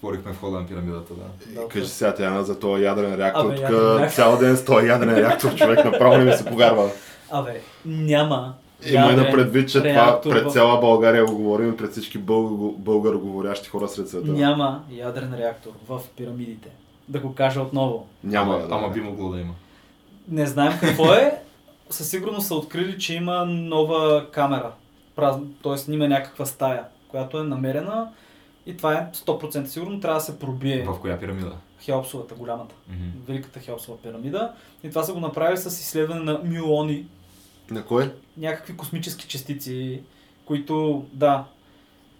Творихме в хода на пирамидата, да. Кажи сега, Теяна, за този ядрен реактор. Тук цял ден с този ядрен реактор човек направо не ми се повярва. Абе, няма. Има и да предвид, че това пред цяла България го говорим, пред всички българоговорящи хора сред света. Няма ядрен реактор в пирамидите. Да го кажа отново. Няма, ама би могло да има. Не знаем какво е. Със сигурност са открили, че има нова камера. Тоест има някаква стая, която е намерена. И това е 100% сигурно, трябва да се пробие. В коя пирамида? Хеопсовата, голямата. Mm-hmm. Великата Хеопсова пирамида. И това са го направили с изследване на мюони. На кое? Някакви космически частици, които, да,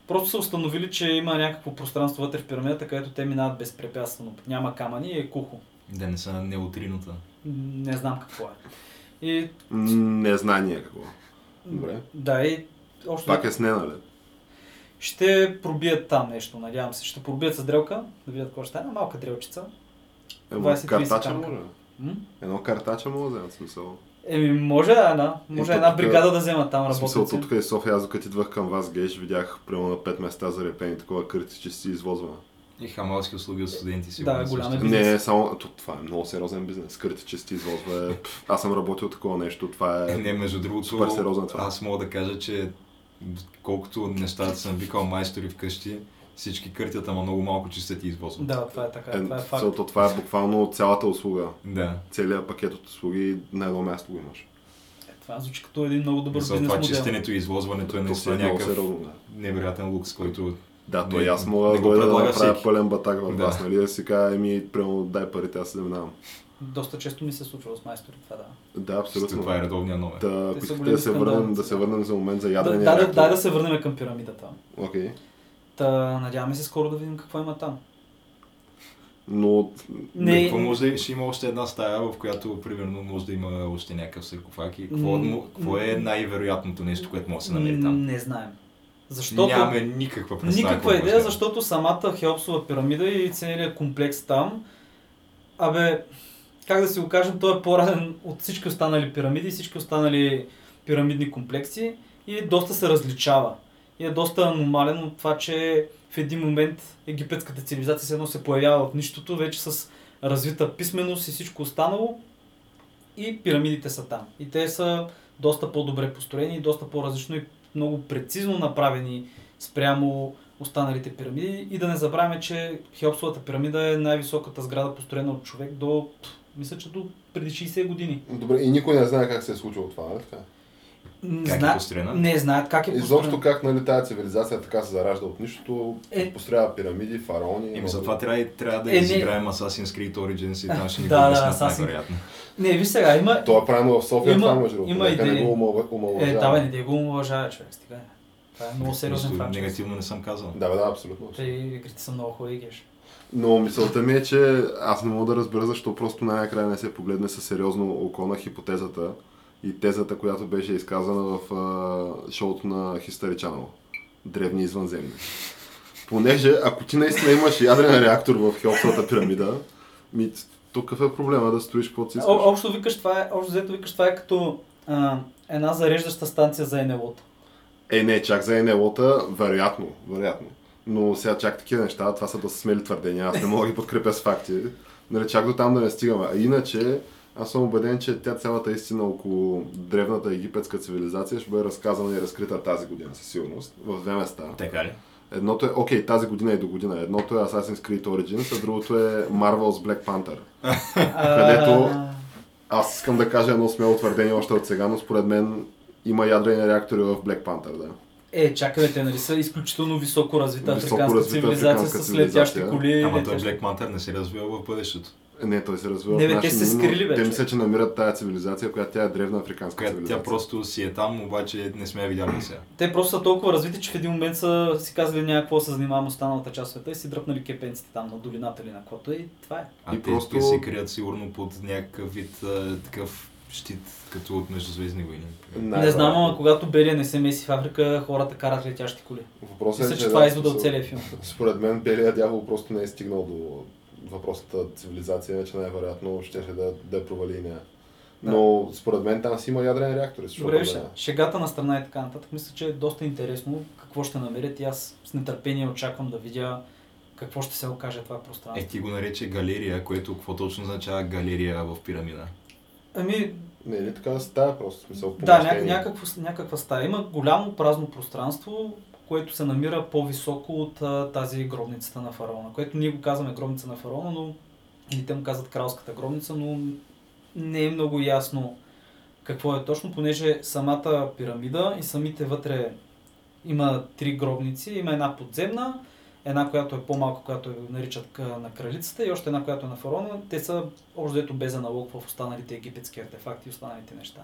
просто са установили, че има някакво пространство вътре в пирамидата, където те минават безпрепятствено. Няма камъни и е кухо. Да, не са неутринота. Не знам какво е. И... Незнание какво. Добре. Да, и... Още... Пак е сненалет. Ще пробият там нещо, надявам се. Ще пробият с дрелка, да видят какво ще е. Една малка дрелчица. Едно картача може? Едно картача може да вземат смисъл. Еми може, да. Може една бригада да вземат там работници. В смисъл, тук е София, аз докато идвах към вас, геш, видях примерно на 5 места зарепени такова кърти, че си извозваме. И хамалски услуги от студенти си. Да, голям е бизнес. Не, само това е много сериозен бизнес. Кърти чести извозва. Аз съм работил такова нещо. Това е. Не, между другото, аз мога да кажа, че колкото нещата съм викал майстори вкъщи, всички къртят, ама много малко чистят и извозват. Да, това е така, това е факт. Защото това е буквално цялата услуга. Да. Целият пакет от услуги на едно място го имаш. Е, това звучи като един много добър бизнес модел. Това чистенето и извозването е наистина някакъв невероятен лукс, който... Да, той аз мога да дойда да направя пълен батак във вас, нали? Да си кажа, еми, прямо дай парите, аз се заминавам. Доста често ми се случва с майстори това, да. Да, абсолютно. Това е редовния номер. Да, ако искате да се върнем за момент за ядрения реактор. Да, да се върнем към пирамидата. Окей. Та, надяваме се скоро да видим какво има там. Но... Не... Какво може да... Ще има още една стая, в която, примерно, може да има още някакъв саркофаг и какво е най-вероятното нещо, което може да се намери там? Не знаем. Защото... Нямаме никаква представа. Никаква идея, може. Защото самата Хеопсова пирамида и целият комплекс там, абе... Как да си го кажем, той е по-разен от всички останали пирамиди и всички останали пирамидни комплекси и доста се различава. И е доста аномален от това, че в един момент египетската цивилизация седно се появява от нищото, вече с развита писменост и всичко останало. И пирамидите са там. И те са доста по-добре построени, доста по-различно и много прецизно направени спрямо останалите пирамиди. И да не забравяме, че Хеопсовата пирамида е най-високата сграда, построена от човек до... Мисля, че до преди 60 години. Добре, и никой не знае как се е случило това, не така? Как е построена? Не знаят как е построена. Изобщо как нали тази цивилизация така се заражда от нищото, построява пирамиди, фараони... Еми затова трябва да изиграем Assassin's Creed Origins и там ще ни го обяснят най-вероятно. Не, виж сега, има... Това е правилно в София, това може да го. Нека не го омалважава. Е, да бе, не да го омалважава човек, стига. Това е много сериозен факт. Негативно не съм казал. Да, да, абсолютно. Игрите са много хубави. Но мисълта ми е, че аз не мога да разбера защо просто най-накрая не се погледне със сериозно око на хипотезата и тезата, която беше изказана в шоуто на History Channel. Древни извънземни. Понеже, ако ти наистина имаш ядрен реактор в Хеопсовата пирамида, тук какъв е проблема да строиш каквото си искаш? Общо взето викаш, това е като една зареждаща станция за ЕНЕЛОТА. Е, не, чак за ЕНЕЛОТА, вероятно. Но сега чак такива неща, това са да смели твърдения, аз не мога да ги подкрепя с факти. Нали, чак до там да не стигаме. А иначе, аз съм убеден, че тя цялата истина около древната египетска цивилизация ще бъде разказана и разкрита тази година, със сигурност, в две места. Така ли? Едното е, окей, тази година и до година. Едното е Assassin's Creed Origins, а другото е Marvel's Black Panther. Където аз искам да кажа едно смело твърдение още от сега, но според мен има ядрени реактори в Black Panther, да. Е, чакайте, нали са изключително високо развита африканска цивилизация с летящи коли. Ама той Black Panther не се развива в бъдещето. Не, той се развива. Не, те се скрили вече. Те мисля, че намират тая цивилизация, която тя е древна африканска цивилизация. Тя просто си е там, обаче не сме я видяли сега. Те просто са толкова развити, че в един момент са си казали някакво се занимавам останалата част света и си дръпнали кепенците там на долината или на кото и това е. А и те просто се крият сигурно под някакъв вид такъв щит, като от Междузвездни войни. Не знам, ама когато Белия не се меси в Африка, хората карат летящи коли. Мисля, че това е извода от целия филм. Според мен Белия дявол просто не е стигнал до въпросната цивилизация, вече най-вероятно ще да провали нея. Но да, според мен там си има ядрен реактор. Добре, шегата на страна и така нататък. Мисля, че е доста интересно какво ще намерят и аз с нетърпение очаквам да видя какво ще се окаже това пространство. Е, ти го нарече галерия, което какво точно означава галерия в пирамида? Ами... Не е ли така стая просто? Смисъл, да, някаква стая. Има голямо празно пространство, което се намира по-високо от тази гробницата на фараона, което ние го казваме гробница на фараона, но и те му казват кралската гробница, но не е много ясно какво е точно, понеже самата пирамида и самите вътре има три гробници, има една подземна, една, която е по-малка, която наричат на кралицата и още една, която е на фараона. Те са общо взето без аналог в останалите египетски артефакти и останалите неща.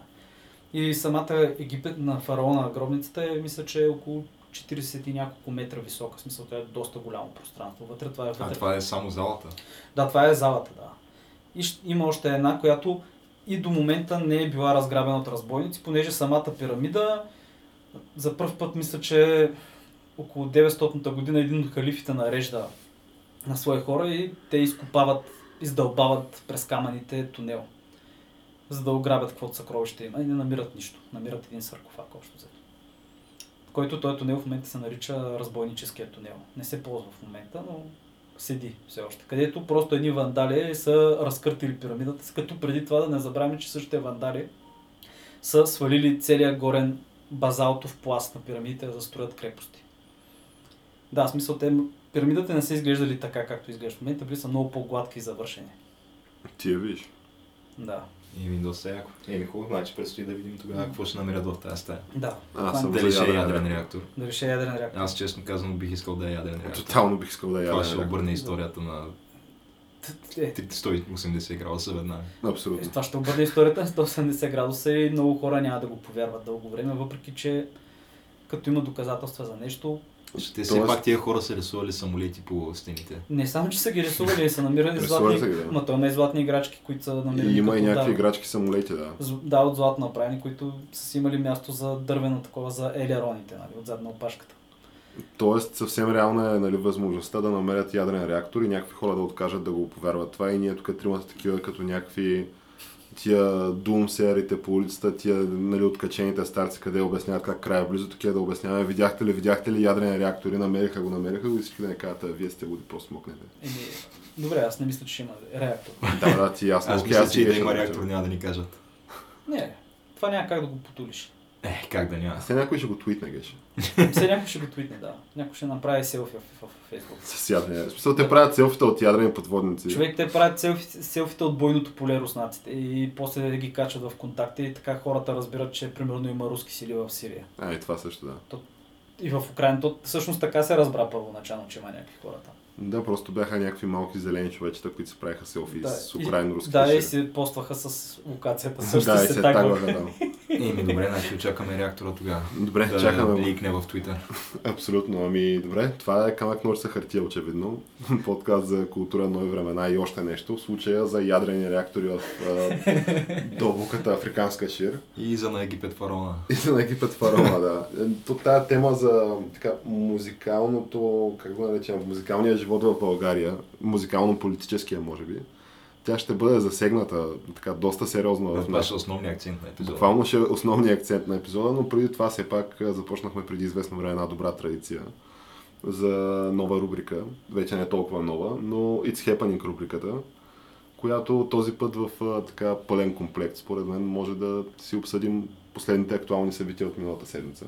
И самата Египет на фараона гробницата е, мисля, че е около 40 и няколко метра висока, в смисъл това е доста голямо пространство. Вътре това е вътре. А това е само залата? Да, това е залата, да. И има още една, която и до момента не е била разграбена от разбойници, понеже самата пирамида за пръв път мисля, че около 900-та година един от халифите нарежда на свои хора и те издълбават през камъните тунел, за да ограбят каквото съкровище има и не намират нищо. Намират един саркофаг общо взето, който той тунел в момента се нарича разбойническия тунел. Не се ползва в момента, но седи все още. Където просто едни вандали са разкъртили пирамидата, като преди това да не забравим, че същите вандали са свалили целия горен базалтов пласт на пирамидите да застроят крепости. Да, в смисъл, пирамидата не са изглеждали така, както изглежда в момента, били са много по-гладки и завършени. Ти я виж. Да. Еми доста яко. Еми хубаво, значи предстои да видим тогава какво ще намерят в тази стая. Да. Аз съм дали ще е ядрен реактор. Дали ще е ядрен реактор. Аз честно казвам бих искал да е ядрен реактор. Тотално бих искал да е ядрен реактор. Това ще обърне историята на 180 градуса веднага. Абсолютно. Това ще обърне историята на 180 градуса и много хора няма да го повярват дълго време, въпреки че като има доказателства за нещо. Те все пак тия хора са рисували самолети по стените. Не само, че са ги рисували, и са намирали златни, да, златни играчки, които са намирали. И има и някакви играчки самолети, да. Да, от злато направени, които са имали място за дървено такова, за елероните, нали, отзад на опашката. Тоест съвсем реална е, нали, възможността да намерят ядрен реактор и някакви хора да откажат да го повярват това и ние тук тримата такива като някакви тия думсерите по улицата, тия, нали, откачените старци, къде обясняват как край е близо, такива да обясняваме. Видяхте ли ядрени реактори, намериха го и всички да не кажат, вие сте луди, просто смокнете. Добре, аз не мисля, че има реактор. Да, ти ясно. Аз мисля, че и да има реактор, няма да ни кажат. Не, това няма как да го потулиш. Как да няма? Все някой ще го твитне, геш. Все някой ще го твитне, да. Някой ще направи селфи в Фейсбук. С ядрени. Смисъл, те правят селфите от ядрени подводници. Човек, те правят селфите от бойното поле руснаците и после ги качват в контакти и така хората разбират, че примерно има руски сили в Сирия. И това също, да. И в Украйна. То всъщност така се разбра първоначално, че има някакви хора там. Да, просто бяха някакви малки зелени човечета, които се правиха селфи с украйно-руски. Да, и се постваха с локацията също. Да, и се тагваха, да. Еми добре, значи чакаме реактора тогава. Добре, да, чакаме. Да ликне в Twitter. Абсолютно. Ами добре, това е камък ножица хартия, очевидно. Подкаст за култура, нови времена и още нещо. В случая за ядрени реактори в дълбоката африканска шир. И за на Египет фараона. Да. Тук тази тема за така, музикалния живот в България, музикално-политическия, може би, тя ще бъде засегната така доста сериозно. Това ще е основния акцент на епизода. Буквално ще е основният акцент на епизода, но преди това все пак започнахме преди известно време една добра традиция за нова рубрика, вече не е толкова нова, но It's Happening рубриката, която този път в така пълен комплект, според мен, може да си обсъдим последните актуални събития от миналата седмица.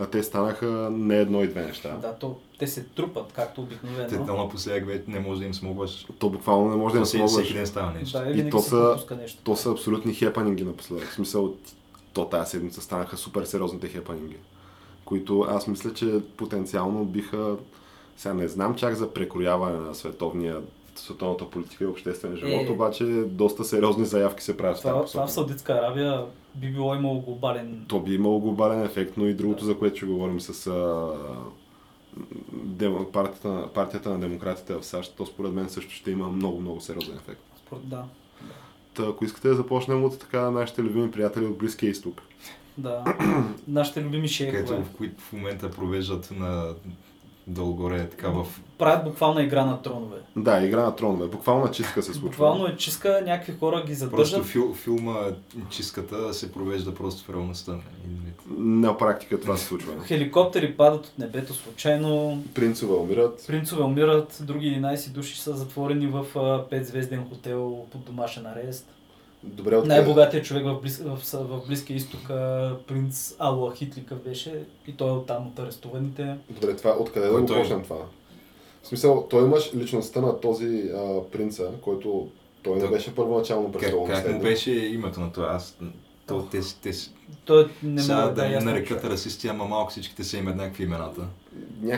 А те станаха не едно и две неща. Да, те се трупат, както обикновено. Те напоследък не може да им смогваш. То буквално не може да им смогваш. Всеки ден става нещо. Да, и то са абсолютни хепанинги напоследък. В смисъл, тази седмица станаха супер сериозните хепанинги, които аз мисля, че потенциално биха... Сега не знам чак за прекрояване на световния световната политика и обществен живот, обаче доста сериозни заявки се правят в тази посока. Това в Саудитска Арабия би било имало глобален... То би имало глобален ефект, но и другото, за което ще говорим с партията на демократите в САЩ, то според мен също ще има много сериозен ефект. Да. Та, ако искате да започнем от така нашите любими приятели от Близкия изток. Да, нашите любими шейхове. Където в които в момента провеждат на... Дългоре, така в... Правят буквална игра на тронове. Да, игра на тронове. Буквална чистка се случва. Буквално е чистка, някакви хора ги задържат. Просто филма чистката се провежда просто в реалността. На практика това се случва. Хеликоптери падат от небето случайно. Принцове умират. Други 11 души са затворени в 5-звезден хотел под домашен арест. Добре, най-богатият човек в Близкия изток, принц Алла Хитлика беше, и той е оттам от арестуваните. Добре, това откъде да го почнем това? В смисъл, той имаш личността на този принца, който той не беше първоначално представен. Как му беше името на това? Той не мога да я нарекат расисти, ама малко всичките са им еднакви имената.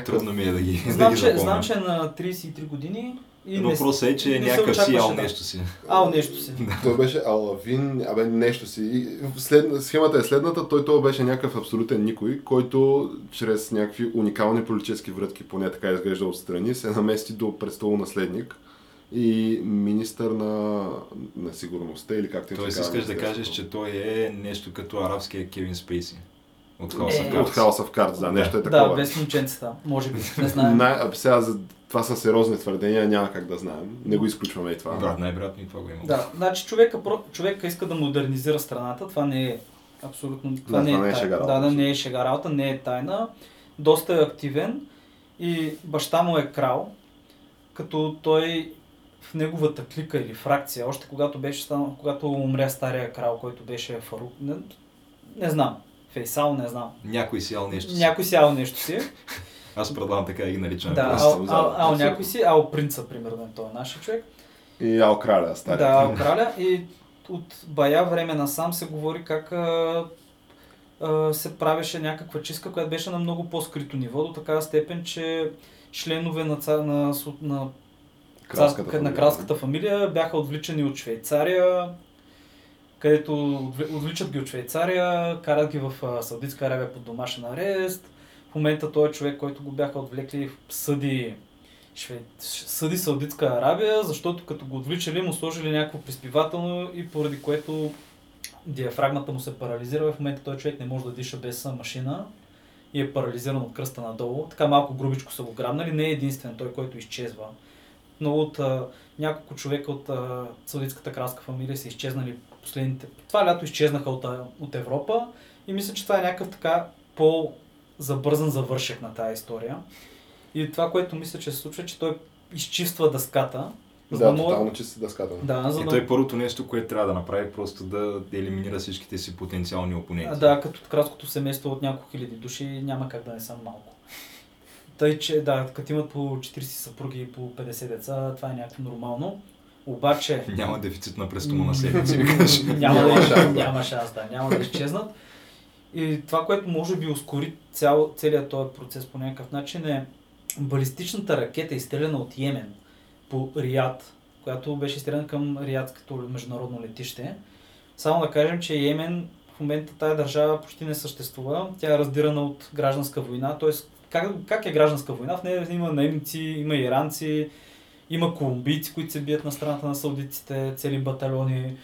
Трудно ми е да ги запомня. Знам, че е на 33 години. Въпросът е, че е някакъв си ал нещо си. Той беше Алавин, нещо си. Схемата е следната, той беше някакъв абсолютен никой, който чрез някакви уникални политически врътки, поне така изглежда отстрани, се намести до престолонаследник и министър на сигурността или както им се казва. Тоест искаш да кажеш, че той е нещо като арабския Кевин Спейси. От House of Cards, да, нещо е такова. Да, без момченцата, може би, не знаем. Сега това са сериозни твърдения, няма как да знаем. Не го изключваме и това. Да, най-вероятно и това го има. Да, значи човека иска да модернизира страната, това не е абсолютно... не е шега работа, не е тайна. Доста е активен и баща му е крал, като той в неговата клика или фракция, още когато умря стария крал, който беше Фарук, не знам. Фейсал, не знам. Някой си ал нещо си. Аз предлагам така и ги наричаме. Да, ал някой си, ал принца, примерно, той е нашия човек. И ал краля, стария. Да, ал краля. И от бая време насам се говори как се правеше някаква чистка, която беше на много по-скрито ниво, до такава степен, че членове на кралската фамилия бяха отвличани от Швейцария, където отвличат ги от Швейцария, карат ги в Саудитска Арабия под домашен арест. В момента той е човек, който го бяха отвлекли, съди Саудитска Арабия, защото като го отвличали, му сложили някакво приспивателно и поради което диафрагмата му се парализира. В момента той човек не може да диша без машина и е парализиран от кръста надолу. Така малко грубичко са го грабнали, не е единствен той, който изчезва. Но от няколко човека от Саудитската кралска фамилия са изчезнали последните. Това лято изчезнаха от Европа и мисля, че това е някакъв така по-забързан завършек на тази история. И това, което мисля, че се случва, че той изчиства дъската. Тотално чисти дъската. Да, за да... Той първото нещо, което трябва да направи, просто да елиминира всичките си потенциални опоненти. Да, като кралското семейство от няколко хиляди души няма как да не са малко. Тъй, че да, като имат по 40 съпруги и по 50 деца, това е някакво нормално. Обаче... Няма дефицит на престолонаследници, ми кажеш. Няма шанс, да. Няма да изчезнат. И това, което може би ускори целият този процес по някакъв начин е балистичната ракета, изстреляна от Йемен по Риад, която беше изстреляна към Риад като международно летище. Само да кажем, че Йемен в момента тая държава почти не съществува. Тя е раздирана от гражданска война, т.е. Как е гражданска война? В нея има наемници, има иранци, има колумбийци, които се бият на страната на саудитците, цели батальони,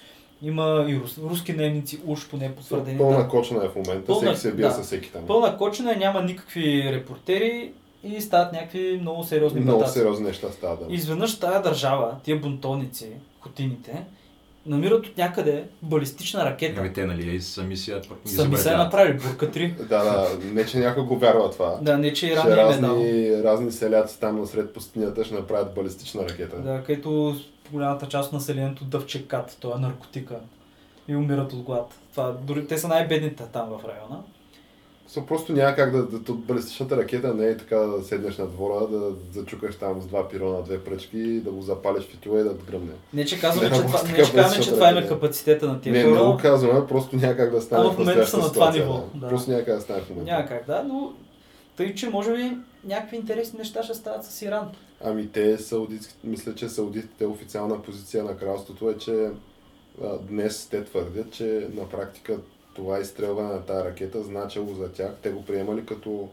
има и руски наемници, уж поне потвърдени. Пълна кочина е в момента, всеки се бие със всеки там. Пълна кочина, няма никакви репортери и стават някакви много сериозни батаци. Много сериозни неща стават. Да. Изведнъж тая държава, тия бунтовници, хотините, намират от някъде балистична ракета. Те, нали, сами се направили бурка 3. Да, не че някой го вярва това. Да, не че и разни селяци там насред пустинята ще направят балистична ракета. Да, където голямата част от населението дъвче кат, това е наркотика. И умират от глад. Дори те са най-бедните там в района. Просто няма как да балистичната ракета не е така да седнеш на двора, да зачукаш там с два пирона, две пръчки, да го запалиш фитила и да гръмне. Не че казваме, че това има капацитета на тия хора. Не го казваме, просто няма как да стане в момента са на това ниво. Да. Просто няма как да стане в момента. Няма как, да, но тъй, че може би някакви интересни неща ще стават с Иран. Ами те, мисля, че саудитите, официална позиция на кралството е, че днес те твърдят, че на практика това изстрелване на тая ракета значило за тях. Те го приемали като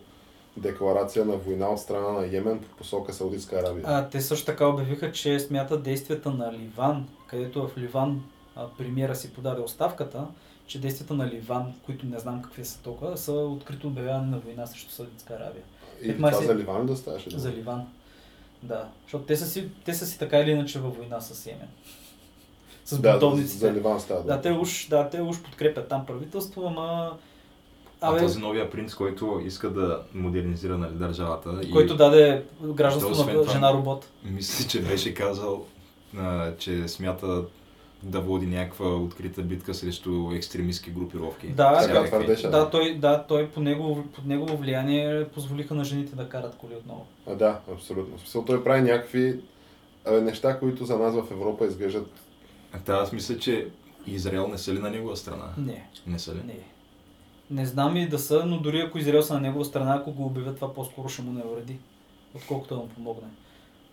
декларация на война от страна на Йемен по посока Саудитска Арабия. Те също така обявиха, че смятат действията на Ливан, където в Ливан премиера си подаде оставката, че действията на Ливан, които не знам какви са толкова, са открито обявяване на война срещу Саудитска Арабия. И това за Ливан да ставаше? Да? За Ливан, да. Защото те са си така или иначе във война с Йемен. С бунтовниците. За Ливан става. Да, те уж подкрепят там правителство, ама... този новия принц, който иска да модернизира, нали, държавата. Който даде гражданство на жена робот. Мисля, че беше казал, че смята да води някаква открита битка срещу екстремистски групировки. Да, той под негово влияние позволиха на жените да карат коли отново. Да, абсолютно. В смисъл, той прави някакви неща, които за нас в Европа изглеждат. Аз мисля, че Израел не са ли на негова страна? Не. Не са ли? Не. Не знам и да са, но дори ако Израел са на негова страна, ако го обявят, това по-скоро ще му не вреди, отколкото да му помогне.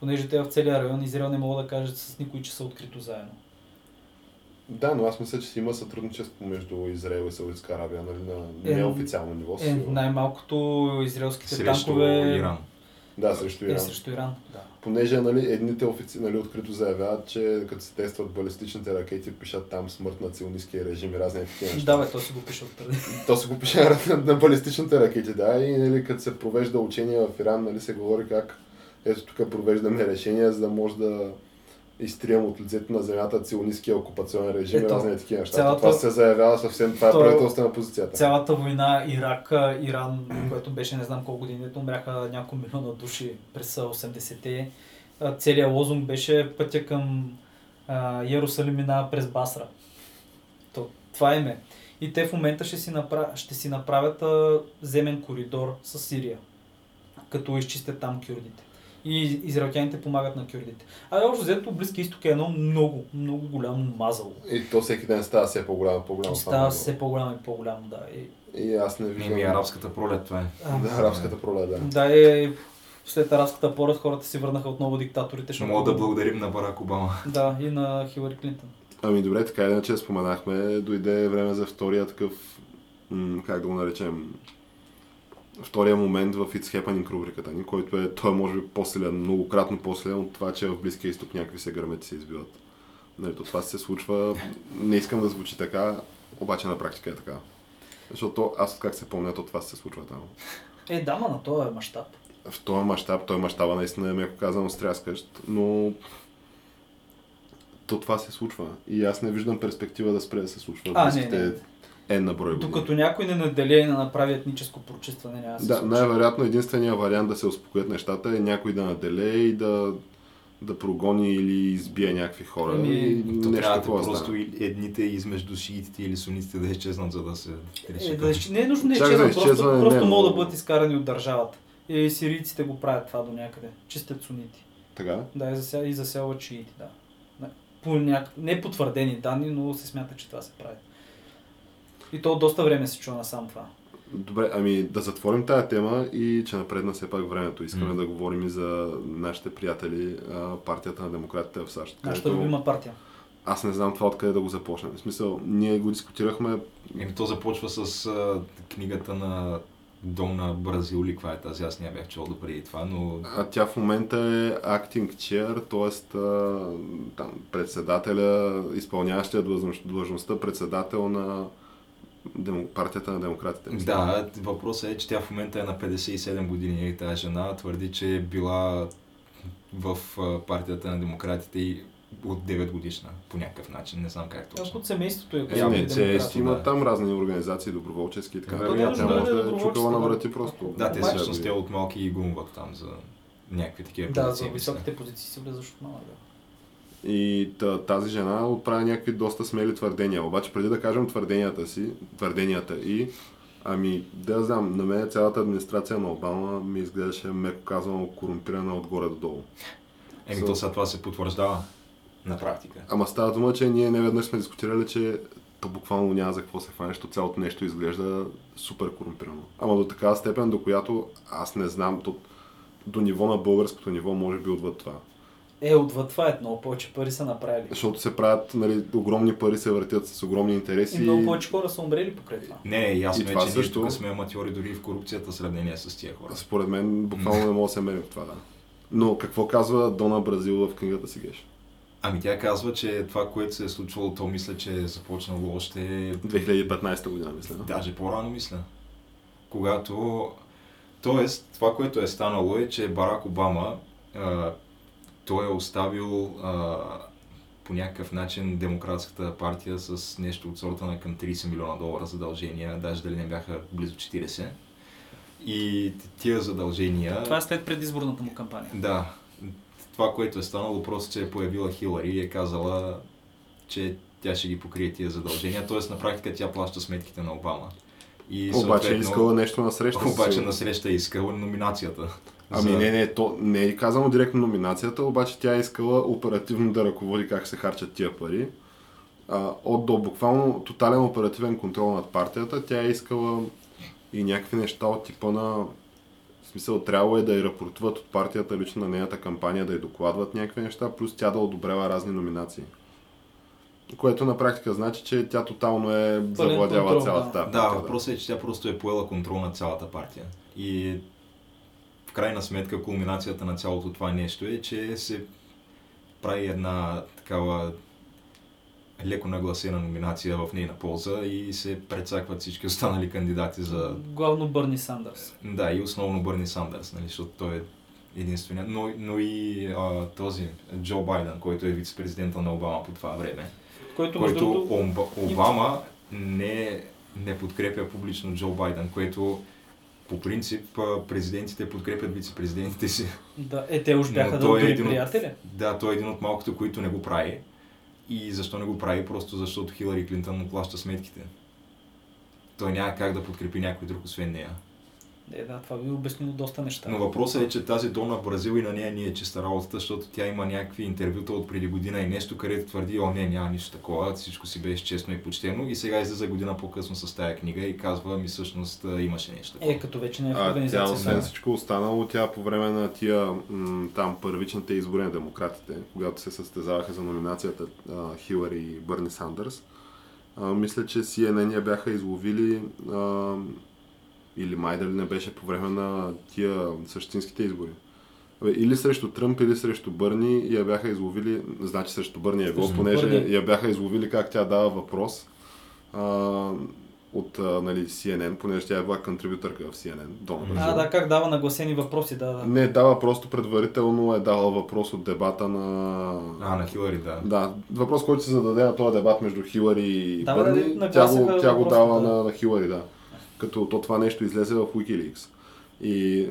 Понеже те в целия район Израел не могат да кажат с никой, че са открито заедно. Да, но аз мисля, че си има сътрудничество между Израел и Саудитска Арабия, нали, на неофициално ниво. Най-малкото израелските танкове... Иран. Да, срещу Иран. Срещу Иран, да. Понеже, нали, едните офици, нали, открито заявяват, че като се тестват балистичните ракети, пишат там смърт на ционистския режим и разни такива неща. Да, бе, то си го пише отпреди. То си го пише на балистичните ракети, да. И, нали, като се провежда учения в Иран, нали, се говори как ето тук провеждаме решения, за да може да изтрием от лицето на земята ционистския окупационен режим и разни такива неща. Това се заявява съвсем, това е правителство на позицията. Цялата война Ирак, Иран, което беше не знам колко години, умряха няколко милиона души през 80-те. Целият лозунг беше пътя към Йерусалим минава през Басра. Това е ме. И те в момента ще си направят земен коридор с Сирия, като изчистят там кюрдите. И израелтяните помагат на кюрдите. Общо взето Близкия изток е едно много, много голямо мазало. И то всеки ден става все по-голямо. Става все по-голямо и по-голямо, да. И аз не виждам. И арабската пролет, това е. Да, арабската пролет, да. Да, и след арабската пролет хората си върнаха отново диктаторите. Мога да благодарим на Барак Обама. Да, и на Хилари Клинтън. Ами добре, така иначе споменахме, дойде време за втория такъв, как да го наречем, втория момент в It's Happening рубриката ни, който е, той може би по-силен, многократно по-силен от това, че в Близкия изток някакви се гърмете се избиват. Нали, то това се случва, не искам да звучи така, обаче на практика е така. Защото аз как се помня, то това се случва там. Да, ма на този мащаб. В този мащаб, той мащаба наистина е меко казано стряскащ, но то това се случва и аз не виждам перспектива да спре да се случва. Не. Докато някой не наделя и не направи етническо прочистване, няма да се случи. Да, най-вероятно единственият вариант да се успокоят нещата е някой да наделе и да прогони или избие някакви хора. Нещо трябва просто едните измежду шиитите или сунитите да изчезнат, за да се реши. Не е нужно да изчезнат, просто могат да бъдат изкарани от държавата. И сирийците го правят това до някъде. Чистят сунити. Така? Да, и заселват шиити, да. Не потвърдени данни, но се смята, че това се прави. И то доста време се чува насам това. Добре, ами да затворим тая тема и че напредна все пак времето. Искаме да говорим и за нашите приятели, партията на демократите в САЩ. Нашата любима партия. Аз не знам това откъде да го започнем. В смисъл, ние го дискутирахме... То започва с книгата на Дона Бразил, ли каква е тази, аз не бях чел допреди това, но... Тя в момента е acting chair, т.е. председателя, изпълняващия длъжността, председател на партията на демократите. Да, въпросът е, че тя в момента е на 57 години и тази жена твърди, че е била в партията на демократите от 9 годишна, по някакъв начин, не знам как точно. От семейството е като демократи. Има там разни организации, доброволчески и така. Тя може да е чукала на врати просто. Да, те всъщност те от малки и гумват там за някакви такива позиции. Да, за високите позиции се влезаш от малък. И тази жена отправя някакви доста смели твърдения. Обаче преди да кажем твърденията и да знам, на мен цялата администрация на Обама ми изглеждаше, меко казано, корумпирана отгоре до долу. То сега това се потвърждава на практика. Ама става дума, че ние неведнъж сме дискутирали, че то буквално няма за какво се хванеш, цялото нещо изглежда супер корумпирано. Ама до такава степен, до която аз не знам, до ниво на българското ниво, може би отвъд това. Отвъд това е много повече пари са направили. Защото се правят, нали, огромни пари се въртят с огромни интереси. И много повече хора са умрели покрай това. Не, ясно е, че също... тук сме аматьори дори в корупцията в сравнение с тия хора. Според мен буквално не мога да се мерим в това, да. Но какво казва Дона Бразил в книгата си, Геш? Ами тя казва, че това, което се е случвало, то мисля, че е започнало още... 2015 година, мисля. Даже по-рано, мисля. Когато... Тоест, това, което е станало е, че Барак Обама, той е оставил по някакъв начин Демократската партия с нещо от сорта на към $30 милиона задължения, даже дали не бяха близо 40. И тия задължения... Това е след предизборната му кампания. Да. Това, което е станало, просто че е появила Хилари и е казала, че тя ще ги покрие тия задължения. Тоест, на практика тя плаща сметките на Обама. И обаче искала нещо насреща. Обаче насреща искала номинацията. Ами не, то не е казано директно номинацията, обаче тя искала оперативно да ръководи как се харчат тия пари. От до буквално тотален оперативен контрол над партията, тя е искала и някакви неща от типа на... В смисъл, трябва е да я рапортуват от партията лично на нейната кампания, да я докладват някакви неща, плюс тя да одобрява разни номинации. Което на практика значи, че тя тотално е завладяла цялата партия. Да, въпросът е, че тя просто е поела контрол на цялата партия. И в крайна сметка кулминацията на цялото това нещо е, че се прави една такава леко нагласена номинация в нейна полза и се прецакват всички останали кандидати за... Главно Бърни Сандърс. Да, и основно Бърни Сандърс, нали, защото той е единственият, но и този Джо Байден, който е вице-президента на Обама по това време. Който Обама не подкрепя публично Джо Байден, което по принцип президентите подкрепят вице-президентите си. Да, те уж бяха добри приятели. Да, той е един от малкото, които не го прави. И защо не го прави? Просто защото Хилари Клинтън му плаща сметките. Той няма как да подкрепи някой друг, освен нея. Да, това би обяснило доста неща. Но въпросът е, че тази Дона Бразил и на нея ни е чиста работата, защото тя има някакви интервюта от преди година и нещо, където твърди, не, няма нищо такова, всичко си беше честно и почтено, и сега излезе година по-късно с тая книга и казва, ми всъщност имаше нещо. Като вече не е в организация. Тя освен всичко останало, тя по време на тия там първичните избори на демократите, когато се състезаваха за номинацията Хилари и Бърни Сандърс, мисля, че CNN я бяха изловили. Или май дали не беше по време на тия същинските избори. Или срещу Тръмп, или срещу Бърни я бяха изловили, значи срещу Бърни е било, понеже я бяха изловили как тя дава въпрос от нали, CNN, понеже тя е била контрибютърка в CNN. Как дава нагласени въпроси, да. Не, дава просто предварително е дала въпрос от дебата на... на Хилари, да. Да, въпрос, който се зададе на този дебат между Хилари и Бърни, тя го дава на Хилари, да. Като това нещо излезе в Wikileaks. И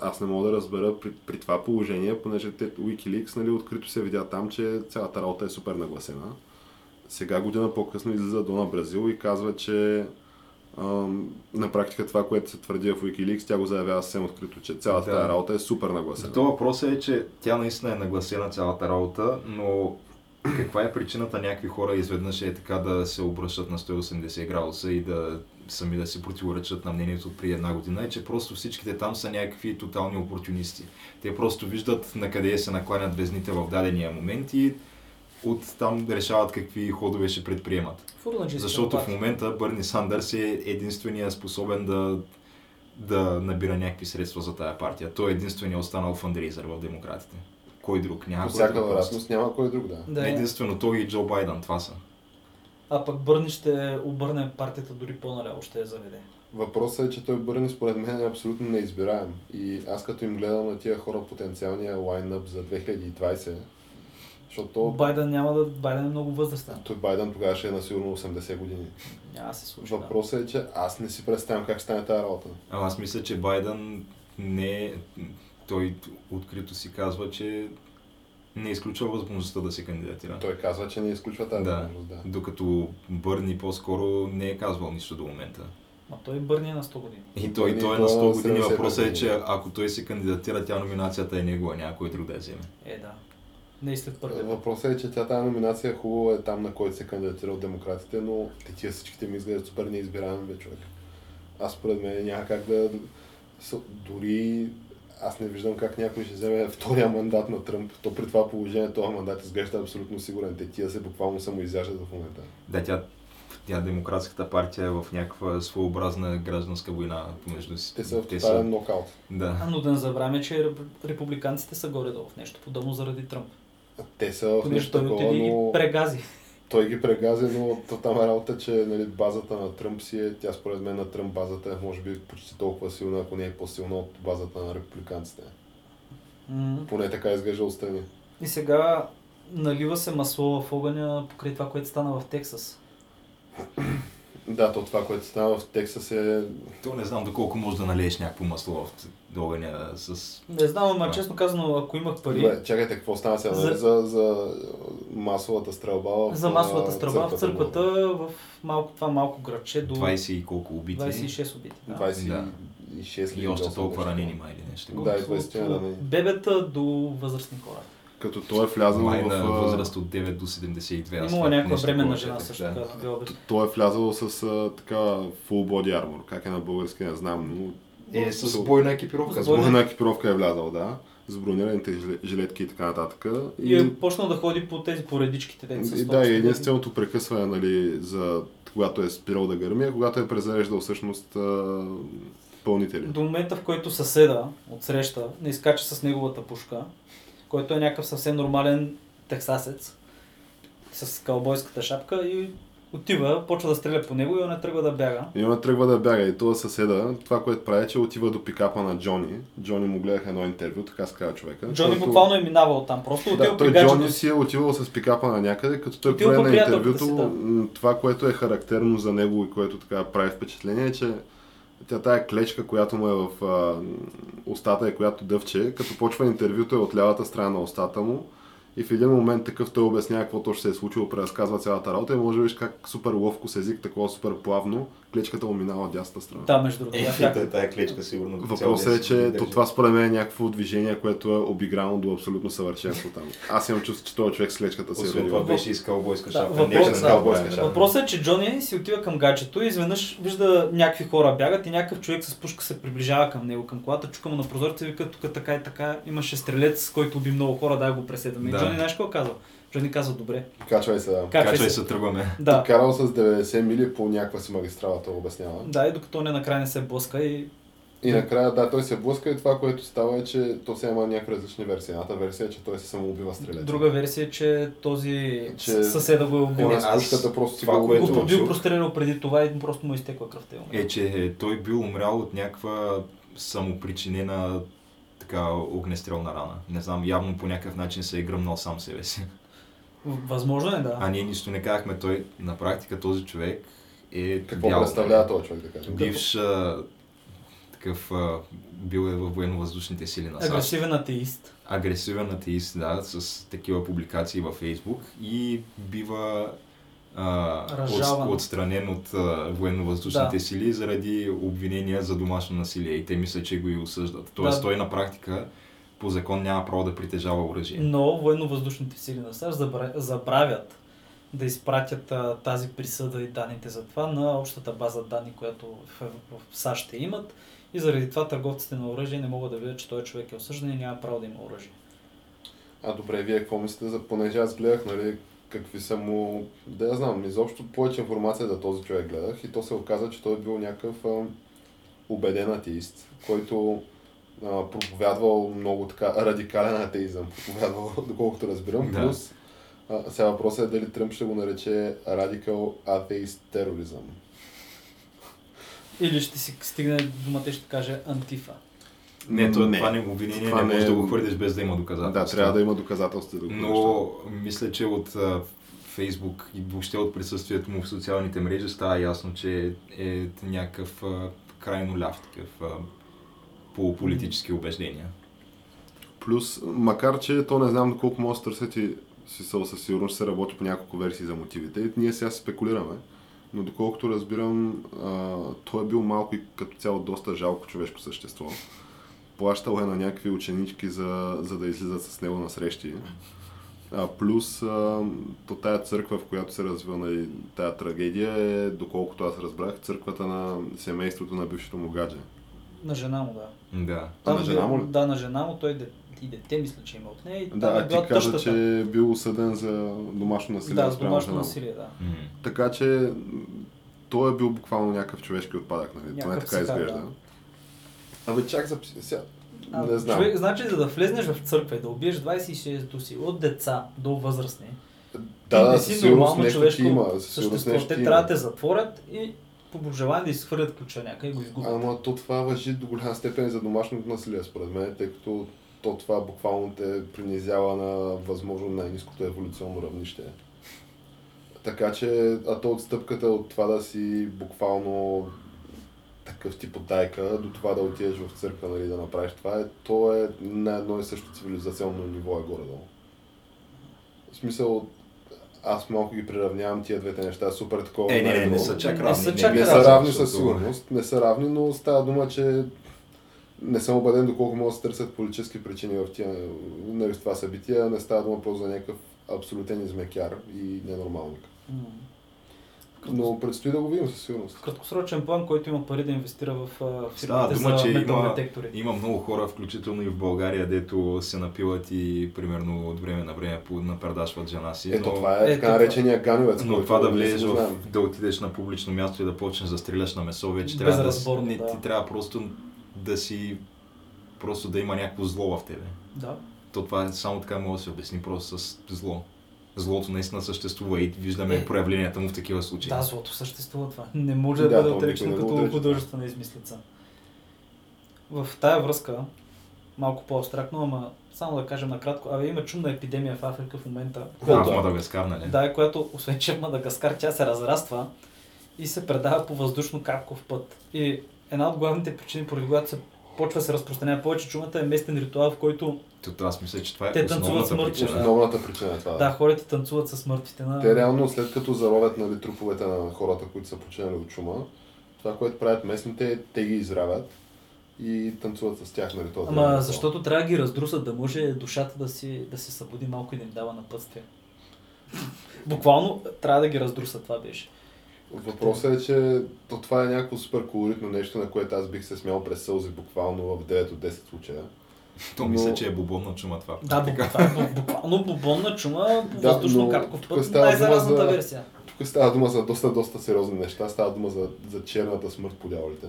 аз не мога да разбера при това положение, понеже Wikileaks, нали, открито се видя там, че цялата работа е супер нагласена. Сега година по-късно излиза Дона Бразил и казва, че на практика това, което се твърди в Wikileaks, тя го заявява съвсем открито, че цялата работа е супер нагласена. Това въпросът е, че тя наистина е нагласена цялата работа, но каква е причината някакви хора изведнъж е така да се обръщат на 180 градуса и да сами да се противоречат на мнението от преди една година, е, че просто всичките там са някакви тотални опортунисти. Те просто виждат на къде се накланят везните в дадения момент и оттам решават какви ходове ще предприемат. Защото в момента Бърни Сандърс е единственият способен да набира някакви средства за тая партия. Той е единственият останал фандрейзър в демократите. Кой друг? Няма по всяка вероятност няма кой друг, да. Единствено той и Джо Байден, това са. А пък Бърни ще обърне партията дори по-наляво, ще я заведе. Въпросът е, че той Бърни според мен е абсолютно неизбираем. И аз като им гледам на тия хора потенциалния лайнъп за 2020, защото... Байден е много възрастен. Той Байден тогава ще е на сигурно 80 години. Няма се случва. Въпросът е, че аз не си представям как стане тази работа. Аз мисля, че Байден не... Той открито си казва, че не изключва възможността да се кандидатира. Той казва, че не изключва тази възможност, да. Докато Бърни по-скоро не е казвал нищо до момента. А той Бърни е на 100 години. И той е на 100 години. Въпросът е, че ако той се кандидатира, тя номинацията е негова, някой друг да я вземе. Да. Не и след първия. Въпросът е, че тя тази номинация хубаво е там, на който се кандидатира от демократите, но тия всичките ми изглеждат супер неизбираем, човек. Аз според мен няма как да... Дори аз не виждам как някой ще вземе втория мандат на Тръмп. То при това положение този мандат изглежда абсолютно сигурен. Те тия се буквално самоизяждат в момента. Да, тя демократската партия е в някаква своеобразна гражданска война помежду си. Те са в тотален нокаут. Да. Но да не забравяме, че републиканците са горе-долу в нещо подобно заради Тръмп. Те са в нещо такова, но... Той ги прегази, но там е работа, че нали, базата на Тръмп си е, тя според мен на Тръмп базата е може би почти толкова силна, ако не е по-силна от базата на републиканците. Поне така изглежда отстрани. И сега налива се масло в огъня покрай това, което стана в Тексас. Да, то това, което стана в Тексас е... То не знам доколко може да налееш някакво масло в огъня с... Не знам, ама честно казано, ако имах пари... Добре, чакайте, какво стана сега? За масовата стрелба в... За масовата стрелба в църквата, в малко, това малко градче до... 20 и колко убити? 26 убити, да. 26 и още толкова ранени май или нещо. Да, и 20 ранени. Бебета до възрастни хора. Като той е влязъл в възраст от 9 до 72. Имало някаква временна жена също така. Той е влязъл с така full body armor, как е на български не знам, но... С бойна екипировка. С бойна екипировка е влязъл, да. С бронираните жилетки и така нататък. И е почнал да ходи по тези поредичките. Да, и единственото прекъсване, нали, за когато е спирал да гърми, а когато е презареждал всъщност пълнители. До момента, в който съседа отсреща, не изкача с неговата пушка, който е някакъв съвсем нормален тексасец с каубойската шапка и отива, почва да стреля по него и он не тръгва да бяга. И он не тръгва да бяга и това съседа, това което прави, че отива до пикапа на Джони. Джони му гледах едно интервю, така се казва човека. Джони който... буквално е минавал там, просто отива при гаджето. Джони си е отивал с пикапа на някъде, като той прави на интервюто, това което е характерно за него и което така прави впечатление е, че тая клечка, която му е в устата и която дъвче, като почва интервюто е от лявата страна на устата му и в един момент такъв той обяснява какво точно се е случило, преразказва цялата работа и може да виж как супер ловко с език, такова супер плавно, клечката му минава от дясната страна. Да, между другото. Тая клечка сигурно. Въпросът е, че това според мен е някакво движение, което е обиграно до абсолютно съвършенство там. Аз имам чувство, че този човек с клечката се е. Това беше из каубойска шапка. Въпросът е, че Джони си отива към гаджето и изведнъж вижда някакви хора бягат и някакъв човек с пушка се приближава към него, към колата, чука му на прозореца и вика, тук така и така имаше стрелец, който уби много хора, дай го преследваме. Да. Джони знаеш какво казва? Джони казва, добре. Качвай се, тръгваме. Да. Карал с 90 мили по някаква си магистрала, това обяснява. Да, и докато не накрая не се блъска и... И накрая, да, той се блъска и това, което става е, че то се има някакви различни версии. Едната версия е, че той се самоубива стрелец. Друга версия е, че този съседа го е убил. Го бил прострелял преди това и просто му изтекла кръвта. Е, че той бил умрял от някаква самопричинена така огнестрелна рана. Не знам, явно по някакъв начин се е гръмнал сам себе си. Възможно е, да. А ние нищо не казахме, той на практика този човек е... Какво представлява този човек, да кажем? Бивш такъв, бил е във военно-въздушните сили на САЩ. Агресивен атеист. Агресивен атеист, да, с такива публикации във Фейсбук и бива отстранен от военно-въздушните сили заради обвинения за домашно насилие и те мислят, че го и осъждат. Тоест той на практика по закон няма право да притежава оръжие. Но военно-въздушните сили на САЩ забравят да изпратят тази присъда и данните за това на общата база данни, която в САЩ те имат и заради това търговците на оръжие не могат да видят, че този човек е осъждан и няма право да има оръжие. А добре, вие какво мислите за понеже аз гледах, нали, какви са му... Да я знам, изобщо повече информация за този човек гледах и то се оказа, че той е бил някакъв убеден атеист, който проповядвал много така радикален атеизъм, проповядвал, доколкото разбирам, плюс сега въпросът е дали Тръмп ще го нарече радикал атеист тероризъм. Или ще си стигне думата и ще каже антифа. Не, това не обвинение, не можеш да го хвърдиш без да има доказателства. Да, трябва да има доказателства. Но мисля, че от Фейсбук и въобще от присъствието му в социалните мрежи става ясно, че е някакъв крайно ляв такъв по политически убеждения. Плюс, макар че то не знам доколко може да търсят и със сигурност се работи по няколко версии за мотивите. И ние сега спекулираме, но доколкото разбирам, той е бил малко и като цяло доста жалко човешко същество. Плащал е на някакви ученички, за да излизат с него на срещи. Плюс тая църква, в която се развива на тая трагедия е, доколкото аз разбрах, църквата на семейството на бившето му гадже. На жена му, да. Да. Там на жена му? Да, на жена му. Той и дете мисля, че има от нея. Да, а ти каза, че е бил осъден за домашно насилие. Да, за домашно насилие, да. Така че той е бил буквално някакъв човешки отпадък, нали? Това не така изглежда. Да. Абе, чак за сега. Не знам. Човек, значи, за да влезнеш в църква и да убиеш 26-то си от деца до възрастни, да, не си нормално човешко същество. Те трябва да те затворят и по пожелание да изхвърлят ключа някъде и го изгубят. Ама то това важи до голяма степен за домашното насилие, според мен, тъй като то това буквално те принизява на възможно най-ниското еволюционно равнище. Така че, а то отстъпката от това да си буквално такъв тип отдайка до това да отидеш в църква, нали, да направиш това, то е на едно и също цивилизационно ниво е горе-долу. В смисъл, аз малко ги приравнявам тия двете неща, супер такова. Не са чак равни. Не са равни със сигурност, не са равни, но става дума, че не съм убеден доколко могат да се търсят политически причини в тия, нали, това събития, не става дума просто за някакъв абсолютен измекяр и ненормалник. Но предстои да го видим със сигурност. В краткосрочен план, който има пари да инвестира в фирмите за метал детектори. Има много хора, включително и в България, дето се напиват и примерно от време на време напредашват жена си. Ето но... това е така наречения ганевец. Но това да влезеш в... да отидеш на публично място и да почнеш да стреляш на месо, вече трябва да... не, ти трябва просто да си... просто да има някакво зло в тебе. Да. То това е само така може да се обясни просто с зло. Злото наистина съществува и виждаме проявленията му в такива случаи. Да, злото съществува това. Не може да бъде отречено като художествена измислица. В тая връзка, малко по-абстрактно, ама само да кажем накратко, има чумна епидемия в Африка в момента. Която, в Мадагаскар, нали? Да, която освен че в Мадагаскар, тя се разраства и се предава по въздушно-капков път. И една от главните причини, поради която се почва се разпространява повече чумата, е местен ритуал, в който аз мисля, че това е основната причина. Това, да, хората танцуват със мъртвите на... Те реално след като заровят, нали, труповете на хората, които са починали от чума, това, което правят местните, те ги изравят и танцуват с тях, нали, това. Ама защото трябва да ги раздрусат, да може душата да се събуди малко и да им дава напътствие. Буквално трябва да ги раздрусат, това беше. Въпросът е, че това е някакво супер колоритно нещо, на което аз бих се смял през сълзи буквално в 9 от 10 случая. То мисля, че е бубонна чума това. Да, буквално бубонна чума по въздушно-капков път, най-заразната версия. Тук става дума за доста сериозни неща, става дума за черната смърт по дяволите.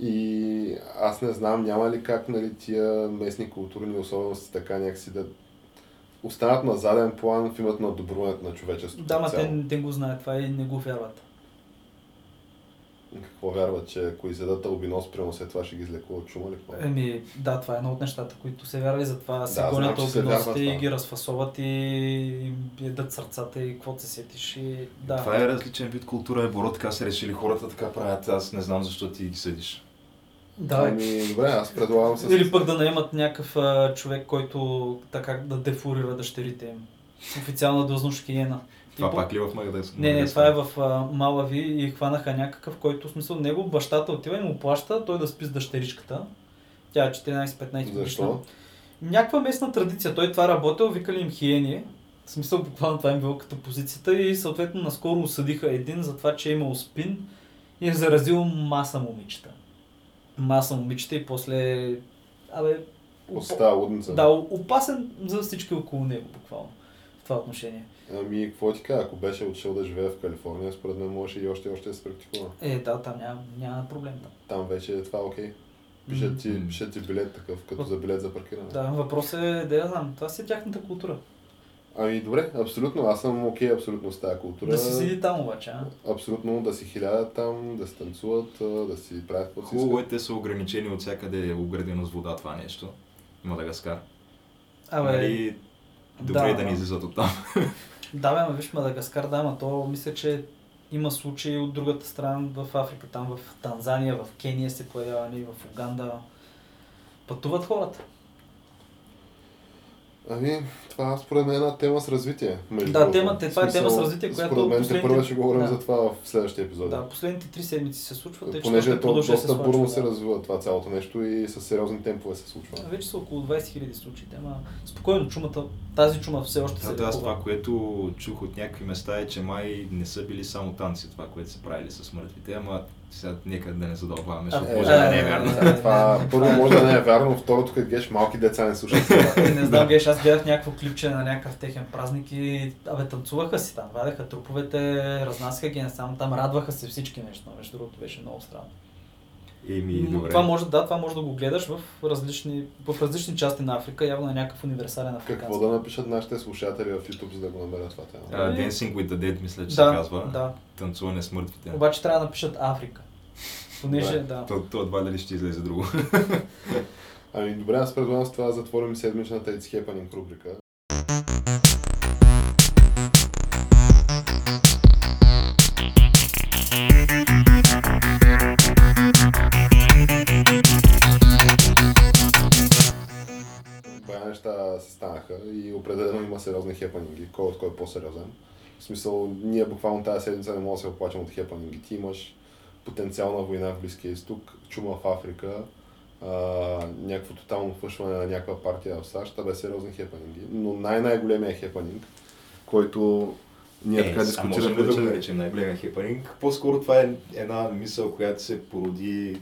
И аз не знам, няма ли как, нали, тия местни културни особености така някакси да останат на заден план в името на добруването на човечеството. Да, ма те го знаят това и не го вярват. Какво вярват, че ако изядат албинос, прямо след това ще ги излекува чума ли? Еми, да, това е едно от нещата, които се вярвали, затова се гонят албиносите и ги разфасоват и ядат сърцата и какво се сетиш и... Да. Това е различен вид култура, еборо, така се решили хората, така правят, аз не знам защо ти ги съдиш. Да. Ами, добре, аз предлагам се... Или пък да наемат някакъв човек, който така да дефлорира дъщерите им. Официална дължност хиена. Това пак ли в Мадагаскар? Не, това е в Малави и хванаха някакъв, който в смисъл него бащата отива и му плаща той да спи с дъщеричката. Тя е 14-15 годишна. Някаква местна традиция. Той това работил, викали им хиени. В смисъл буквално това им било като позицията и съответно наскоро осъдиха един за това, че е имал спин и е заразил маса момичета. И после... Да, опасен за всички около него буквално. В това отношение. Ами, какво ти кажа, ако беше отшел да живее в Калифорния, според мен можеше и още да се практикува. Да, там няма проблем. Да. Там вече е това окей. Пише ти билет такъв, като за билет за паркиране. Да, въпросът е, да знам, това си е тяхната култура. Ами добре, абсолютно, аз съм окей абсолютно с тази култура. Да си седи там обаче, а? Абсолютно, да си хилядат там, да се танцуват, да си правят по-сиска. Хубаво е, те са ограничени от всякъде, обградено с вода това нещо. Мадагаскар. Нали, добре да не излизат от там. Да, ама виж Мадагаскар, ама то мисля, че има случаи от другата страна в Африка, там в Танзания, в Кения се появява, в Уганда. Пътуват хората. Ами, това според мен е една тема с развитие. Да, това е тема с развитие, която според мен първо ще говорим за това в следващия епизод. Да, последните 3 седмици се случва, тъй че ще продължи да се случва. Доста бурно се развива това цялото нещо и с сериозни темпове се случва. Вече са около 20 000 случаи, ама спокойно чумата, тази чума все още се лекува. Това, което чух от някакви места е, че май не са били само танци това, което са правили с мъртвите, ама Сега нека да не задълбаваме, защото може да не е вярно. Това първо може да не е вярно, второто като геш малки деца не слушат сега. Не знам, геш, аз гледах някакво клипче на някакъв техен празник и танцуваха си там, вадеха труповете, разнасяха ги насам, там радваха се всички нещо, между другото беше много странно. Това може да го гледаш в различни части на Африка, явно на някакъв универсален африкански. Какво да напишат нашите слушатели в YouTube, за да го намерят това тема? Dancing with the Dead, мисля, че се казва. Да. Танцуване с мъртвите. Обаче трябва да напишат Африка. Понеже, да. То едва дали ще излезе друго. Ами добре, аз предлагам с това затворим седмичната It's Happening рубрика. Се станаха и определено има сериозни хепанинги, кой от кой е по-сериозен. В смисъл, ние буквално тази седмица не може да се оплачем от хепанинги. Ти имаш потенциална война в Близкия изток, чума в Африка, някакво тотално впъшване на някаква партия в САЩ, това бе сериозни хепанинги. Но най-големия хепанинг, който ние така дискутираме... Може да го наречем най-големия хепанинг. По-скоро това е една мисъл, която се породи...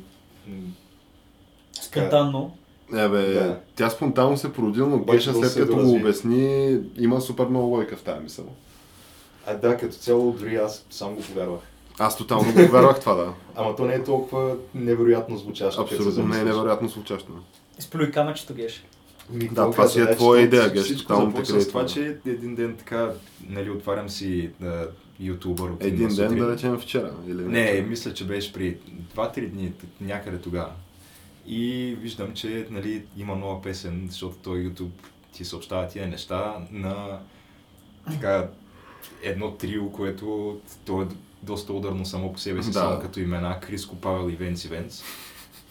Спонтанно. Тя спонтанно се породила, но беше след като го обясни, има супер много логика в тази мисъл. Като цяло дори аз сам го повярвах. Аз тотално го повярвах това, да. Ама то не е толкова невероятно звучащо. Абсолютно не е невероятно звучащо. Изплюй камъчето, Геш. Да, това си е твоя идея, Геш. Всичко започва с това, че един ден така, нали, отварям си ютубър. Един ден, да речем вчера. Не, мисля, че беше при 2-3 дни, някъде тогава. И виждам, че нали, има нова песен, защото той YouTube ти съобщава тия неща на така, едно трио, което то е доста ударно само по себе си, само като имена Криско, Павел и Венс.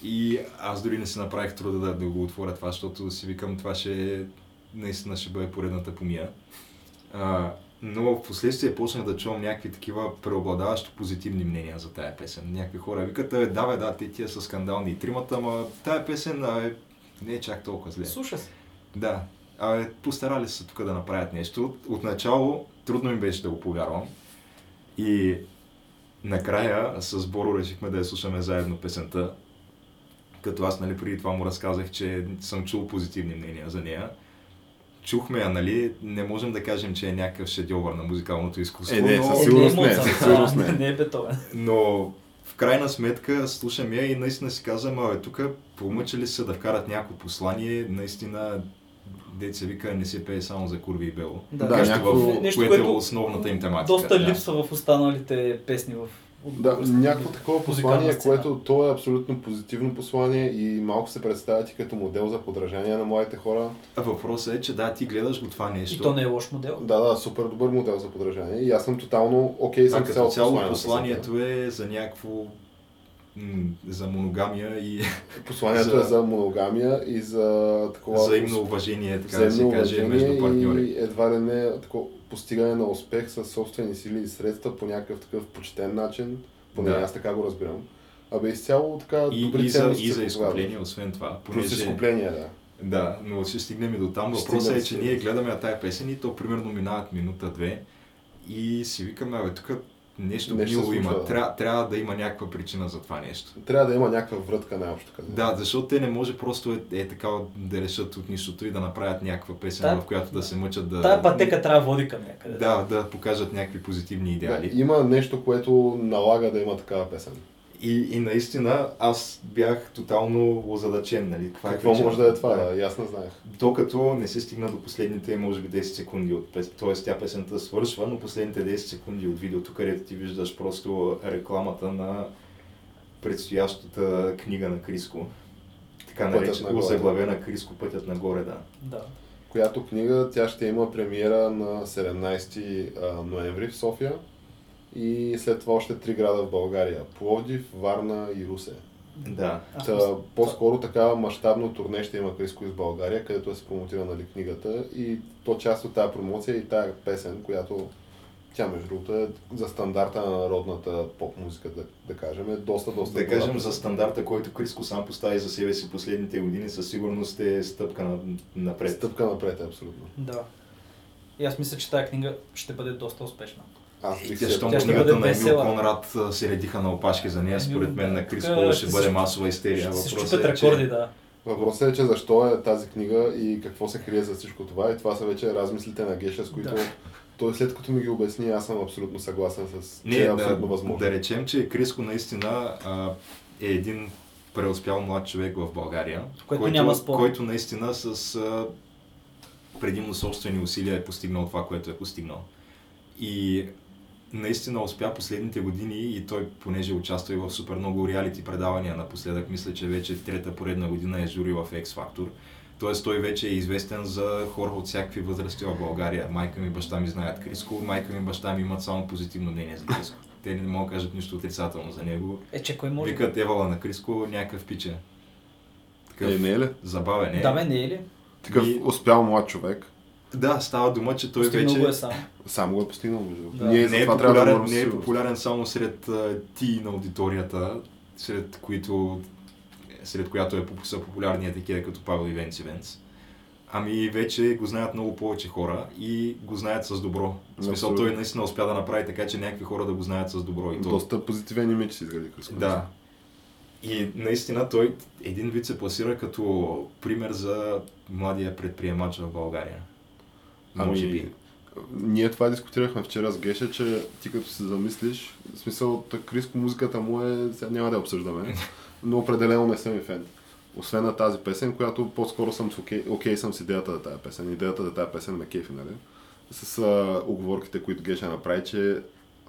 И аз дори не си направих труда да го отворя това, защото си викам, това наистина ще бъде поредната помия. Но в последствие почнах да чувам някакви такива преобладаващо позитивни мнения за тая песен. Някакви хора викат, да, те тия са скандални и тримата, ама тая песен не е чак толкова зле. Слуша се. Да. Постарали се тук да направят нещо. Отначало трудно им беше да го повярвам. И накрая с Боро решихме да я слушаме заедно песента. Като аз нали, преди това му разказах, че съм чул позитивни мнения за нея. Чухме я, нали, не можем да кажем, че е някакъв шедьовър на музикалното изкуство, но... Със сигурност не. Не е Бетовен. Но в крайна сметка слушам я и наистина си казвам, тук помъчали се да вкарат някакво послание, наистина, деца вика, не се пее само за курви и бело. Да, което е основната им тематика. Доста липсва в останалите песни в... някакво такова послание, което то е абсолютно позитивно послание и малко се представя ти като модел за подражание на младите хора. Въпросът е, че ти гледаш го това нещо. И то не е лош модел. Да, супер добър модел за подражание и аз съм тотално окей съм цялото послание. Цяло посланието е за някакво... за моногамия и... Посланието е за моногамия и за такова... Взаимно уважение, така да се каже, между партньори. И едва ли не постигане на успех със собствени сили и средства по някакъв такъв почетен начин, поне аз така го разбирам. Изцяло така добри ценности. И за изкупление, освен това. Плюс изкупление, да. Да, но ще стигнем и до там. Въпросът е, че ние гледаме на тая песен и то примерно минават минута-две и си викаме, тук нещо гнило има. Да. Трябва да има някаква причина за това нещо. Трябва да има някаква врътка най-общо казано. Да, защото те не може просто така да решат от нищото и да направят някаква песен, в която да се мъчат да... Тая пътека трябва да води към някъде. Да покажат някакви позитивни идеали. Да, има нещо, което налага да има такава песен. И наистина аз бях тотално озадачен, нали? Какво може да е това, ясно знаех. Докато не се стигна до последните, може би 10 секунди от песента, т.е. тя песента свършва, но последните 10 секунди от видеото, където ти виждаш просто рекламата на предстоящата книга на Криско. Така наречена, заглавена Криско Пътят нагоре, да. Която книга, тя ще има премиера на 17 ноември в София. И след това още 3 града в България. Пловдив, Варна и Русе. Да. По-скоро така мащабно турне ще има Криско из България, където е се промотира нали, книгата. И то част от тая промоция и тая песен, която тя между другото е за стандарта на народната поп-музика, да кажем, е доста. Да кажем, за стандарта, който Криско сам постави за себе си последните години, със сигурност е стъпка напред. Стъпка напред, абсолютно. Да. И аз мисля, че тая книга ще бъде доста успешна. Щом книгата на Емил Конрад се редиха на опашки за нея, според мен на Криско ще бъде масова истерия. Въпросът е, че защо е тази книга и какво се крие за всичко това, и това са вече размислите на Геша, с които той след като ми ги обясни, аз съм абсолютно съгласен с абсолютно възможно. Да речем, че Криско наистина е един преуспял млад човек в България, който наистина с предимно собствени усилия е постигнал това, което е постигнал. И наистина успя последните години, и той, понеже участва и в супер много реалити предавания напоследък, мисля, че вече трета поредна година е жури в X-Factor. Тоест той вече е известен за хора от всякакви възрасти в България. Майка ми и баща ми знаят Криско, майка ми и баща ми имат само позитивно мнение за Криско. Те не могат да кажат нищо отрицателно за него. Кой може? Викат Евала на Криско, някакъв пиче. Такъв не е ли? Забавен е. Да, бе, не е ли? Такъв успял млад човек. Да, става дума, че той постигнал вече... Само го е постигнал. Да. Не е популярен само сред ти на аудиторията, сред която са популярния такива като Павел и Венс. Ами вече го знаят много повече хора и го знаят с добро. В смисъл, той наистина успя да направи така, че някакви хора да го знаят с добро. И доста позитивен имидж си изгради Криско. Да. И наистина той един вид се пласира като пример за младия предприемач в България. Ами, ние това дискутирахме вчера с Геша, че ти като се замислиш, в смисъл, Криско музиката му е, сега няма да обсъждаме, но определено не съм и фен. Освен на тази песен, която по-скоро съм окей съм с идеята за тази песен. Идеята за тази песен ме кефи, нали? С оговорките, които Геша направи, че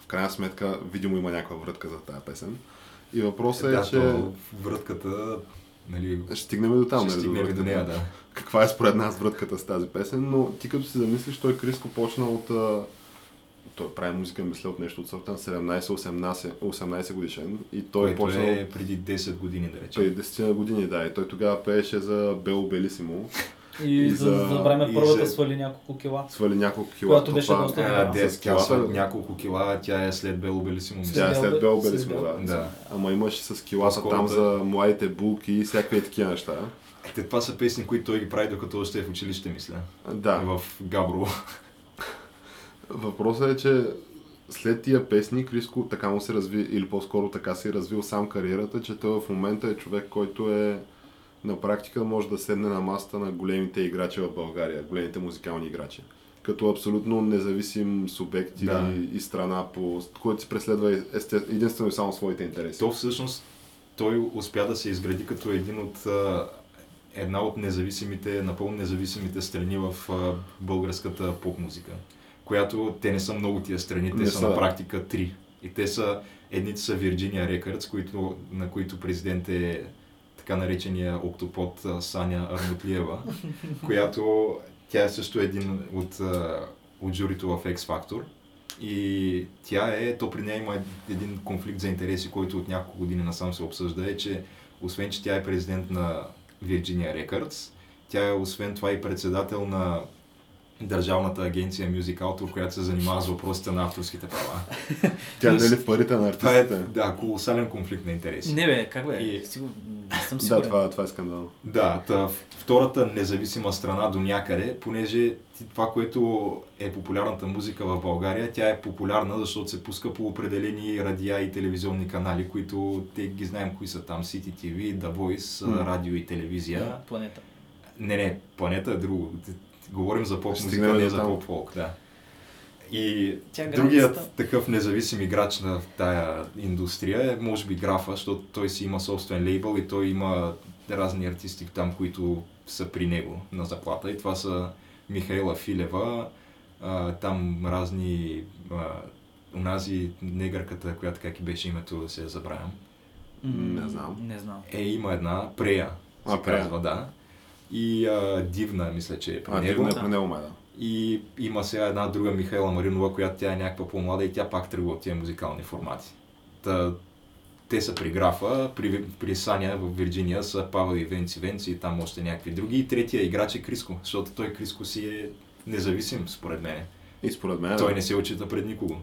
в крайна сметка видимо има някаква врътка за тази песен. И въпросът е, че... врътката... Нали, ще стигнем до там, нали, до нея, да. Каква е според нас врътката с тази песен, но ти като си замислиш, той Криско почна от... Той прави музика, мисля, от нещо от сорта на 17-18 годишен. И той почна от... преди 10 години, да речем. Преди 10 години, да. И той тогава пееше за Бело Белисимо. И за време първата свали няколко кила. Която беше доста голяма. Няколко кила, тя е след Бело Белисимо. Тя е след Бело Белисимо, да. Ама имаш с килата там за младите булки и всякакви такива неща. Те това са песни, които той ги прави докато още е в училище, мисля. Да. В Габрово. Въпросът е, че след тия песни Криско така му се разви, или по-скоро така си развил сам кариерата, че той в момента е човек, който е на практика може да седне на масата на големите играчи в България, големите музикални играчи. Като абсолютно независим субект и страна, който си преследва единствено и само своите интереси. То всъщност той успя да се изгради като една от независимите, напълно независимите страни в българската поп-музика, която те не са много тия страни, те са на практика три. И те са, едните са Virginia Records, на които президент е така наречения октопод Саня Армутлиева, която тя е също един от журито в X-Factor. И то при нея има един конфликт за интереси, който от няколко години насам се обсъжда, е, че освен, че тя е президент на Virginia Records, тя е освен това и председател на Държавната агенция Music Autor, която се занимава с въпросите на авторските права. Тя не е ли в парите на артистите? Да, колосален конфликт на интереси. Не бе, как бе? Съм сигурен. Да, това е скандал. Да, втората независима страна до някъде, понеже това, което е популярната музика в България, тя е популярна, защото се пуска по определени радиа и телевизионни канали, които те ги знаем кои са там, City TV, The Voice, радио и телевизия. Планета. Не, Планета е друго. Говорим за поп-музика, не за поп-фолк, да. И другият такъв независим играч на тая индустрия е, може би, Графа, защото той си има собствен лейбъл и той има разни артисти там, които са при него на заплата. И това са Михаела Филева, там разни... унази негърката, която как и беше името, да се я забравям. Не знам. Има една, Прея се казва, да. И Дивна, мисля, че е при него. Дивна е при него, да. И има сега една друга Михаела Маринова, която тя е някаква по-млада и тя пак тръгва от тия музикални формати. Те са при Графа, при Саня в Вирджиния са Павел и Венци и там още някакви други. И третия играч е Криско, защото той Криско си е независим, според мен. И според мен. Той не се отчита пред никого.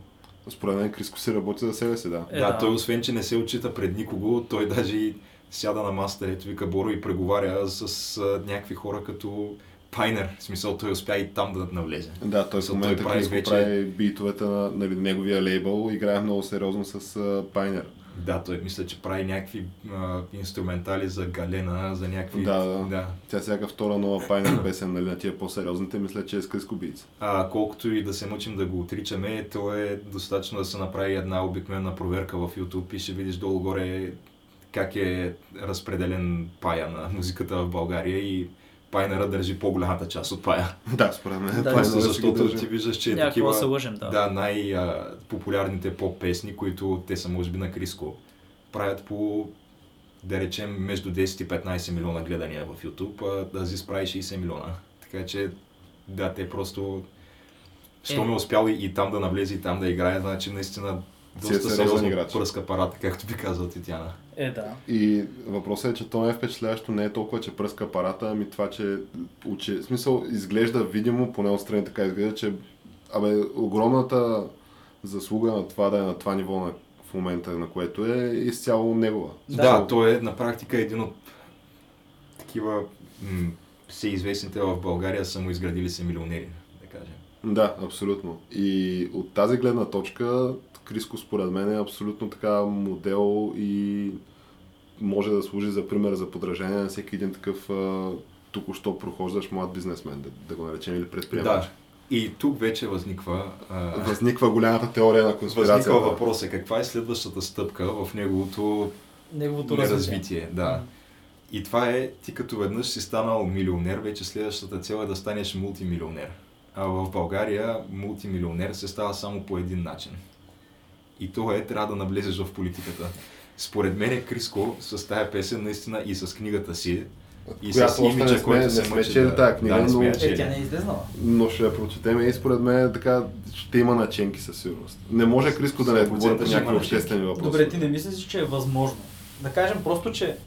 Според мен Криско си работи за себе си, да. Да, той освен, че не се отчита пред никого, той даже сяда на масата, вика Боро и преговаря с някакви хора като Пайнер, в смисъл той успя и там да навлезе. Да, той в момента Криско прави битовете на неговия лейбъл, играе много сериозно с Пайнер. Да, той мисля, че прави някакви инструментали за Галена, за някакви... Да. Тя всяка втора нова Пайнер песен, нали, на тия по-сериозните, мисля, че е с Криско бийца. Колкото и да се мъчим да го отричаме, то е достатъчно да се направи една обикновена проверка в YouTube и ще видиш долу-горе как е разпределен пая на музиката в България и Пайнера държи по-голямата част от пая. Да, според мен. Да, защото ти виждаш, че е такива най-популярните поп-песни, които те са може би на Криско, правят по, да речем, между 10 и 15 милиона гледания в YouTube, а Азис прави 60 милиона. Така че, да, те просто... Що ме успял и там да навлезе, и там да играе, значи наистина доста сериозно пръска парата, както би казва Теяна. Да. И въпросът е, че то е впечатляващо не е толкова, че пръска апарата, ами това, че учи... В смисъл, изглежда видимо, поне отстрани така изглежда, че огромната заслуга на това да е на това ниво на... в момента, на което е изцяло негова. Да, то е на практика един от такива всеизвестните в България самоизградили се милионери, да кажем. Да, абсолютно. И от тази гледна точка Криско според мен е абсолютно така модел и може да служи за пример за подражание на всеки един такъв току-що прохождаш млад бизнесмен, да го наречем, или предприемач. Да. И тук вече възниква голямата теория на конспирацията. Възниква въпроса, каква е следващата стъпка в неговото развитие. Да. И това е, ти като веднъж си станал милионер, вече следващата цел е да станеш мултимилионер. А в България мултимилионер се става само по един начин. И това е, трябва да навлезеш в политиката. Според мен е Криско с тая песен наистина и с книгата си, и с имиджа, който се мъчи да... книга, да, но... Тя не е излезнала. Но ще я прочетем и според мен така ще има наченки със сигурност. Не може Криско да не отговори на някакви обществени въпроси. Добре, ти не мислиш, че е възможно? Да кажем просто, че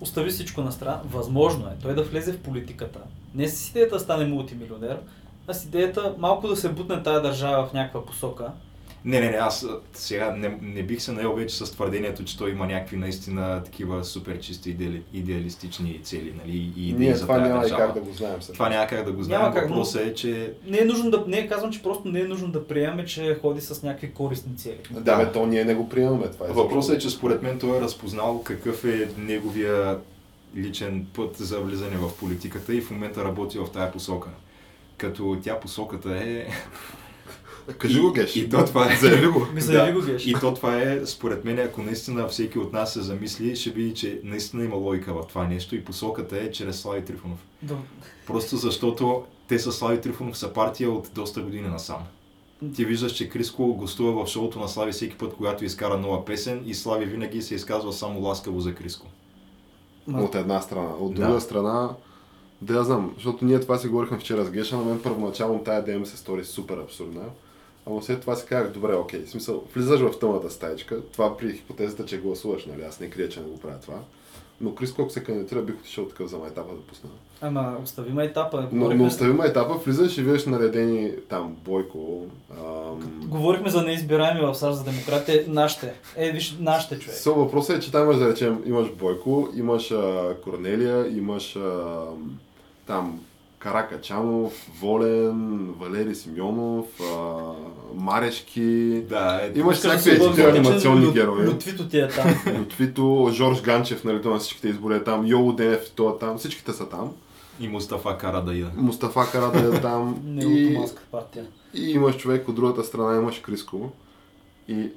остави всичко настрана. Възможно е той да влезе в политиката. Не с идеята да стане мултимилионер, а с идеята малко да се бутне тази държава в някаква посока. Не, аз сега не бих се наел вече с твърдението, че той има някакви наистина такива супер чисти идеалистични цели, нали, и идеи за тази държава. Това няма как да го знаем. Това няма как да го знаем, въпросът е, че... Не е казвам, че просто не е нужно да приемаме, че ходи с някакви корисни цели. Да, то ние не го приемаме това. Въпросът е, че според мен той е разпознал какъв е неговия личен път за влизане в политиката и в момента работи в тая посока. Като тя посоката е... Кажи го, Геш. И то това е. И то това е, според мен, ако наистина всеки от нас се замисли, ще види, че наистина има логика в това нещо и посоката е чрез Слави Трифонов. Просто защото те са Слави Трифонов, са партия от доста години насам. Ти виждаш, че Криско гостува в шоуто на Слави всеки път, когато изкара нова песен и Слави винаги се изказва само ласкаво за Криско. От една страна. От друга страна, да я знам, защото ние това си говорихме вчера с Геша, на мен първоначално тая идея ми се стори супер абсурдна. Ама след това си казах, добре, окей, в смисъл, влизаш в тъмната стаечка, това при хипотезата, че гласуваш, нали, аз не крия, че не го правя това, но Криско, ако се кандидатира, бих отишъл такъв за майтапа да пусна. Ама оставима етапа. Но оставима етапа, влизаш и виждаш наредени там Бойко. Говорихме за неизбираеми в САЩ за демократите, нашите. Виж, нашите, човек. Сол въпросът е, че там имаш, да речем, имаш Бойко, имаш Корнелия, имаш там... Каракачанов, Волен, Валери Симеонов, Марешки. Да, имаш всякакви анимационни герои. Лютвито ти е там. Лютвито, Жорж Ганчев, нали, на всичките избори е там, Йоло Денев, той е там, всичките са там. И Мустафа Карада е. там. Неотоманска партия. И имаш човек от другата страна, имаш Криско. И...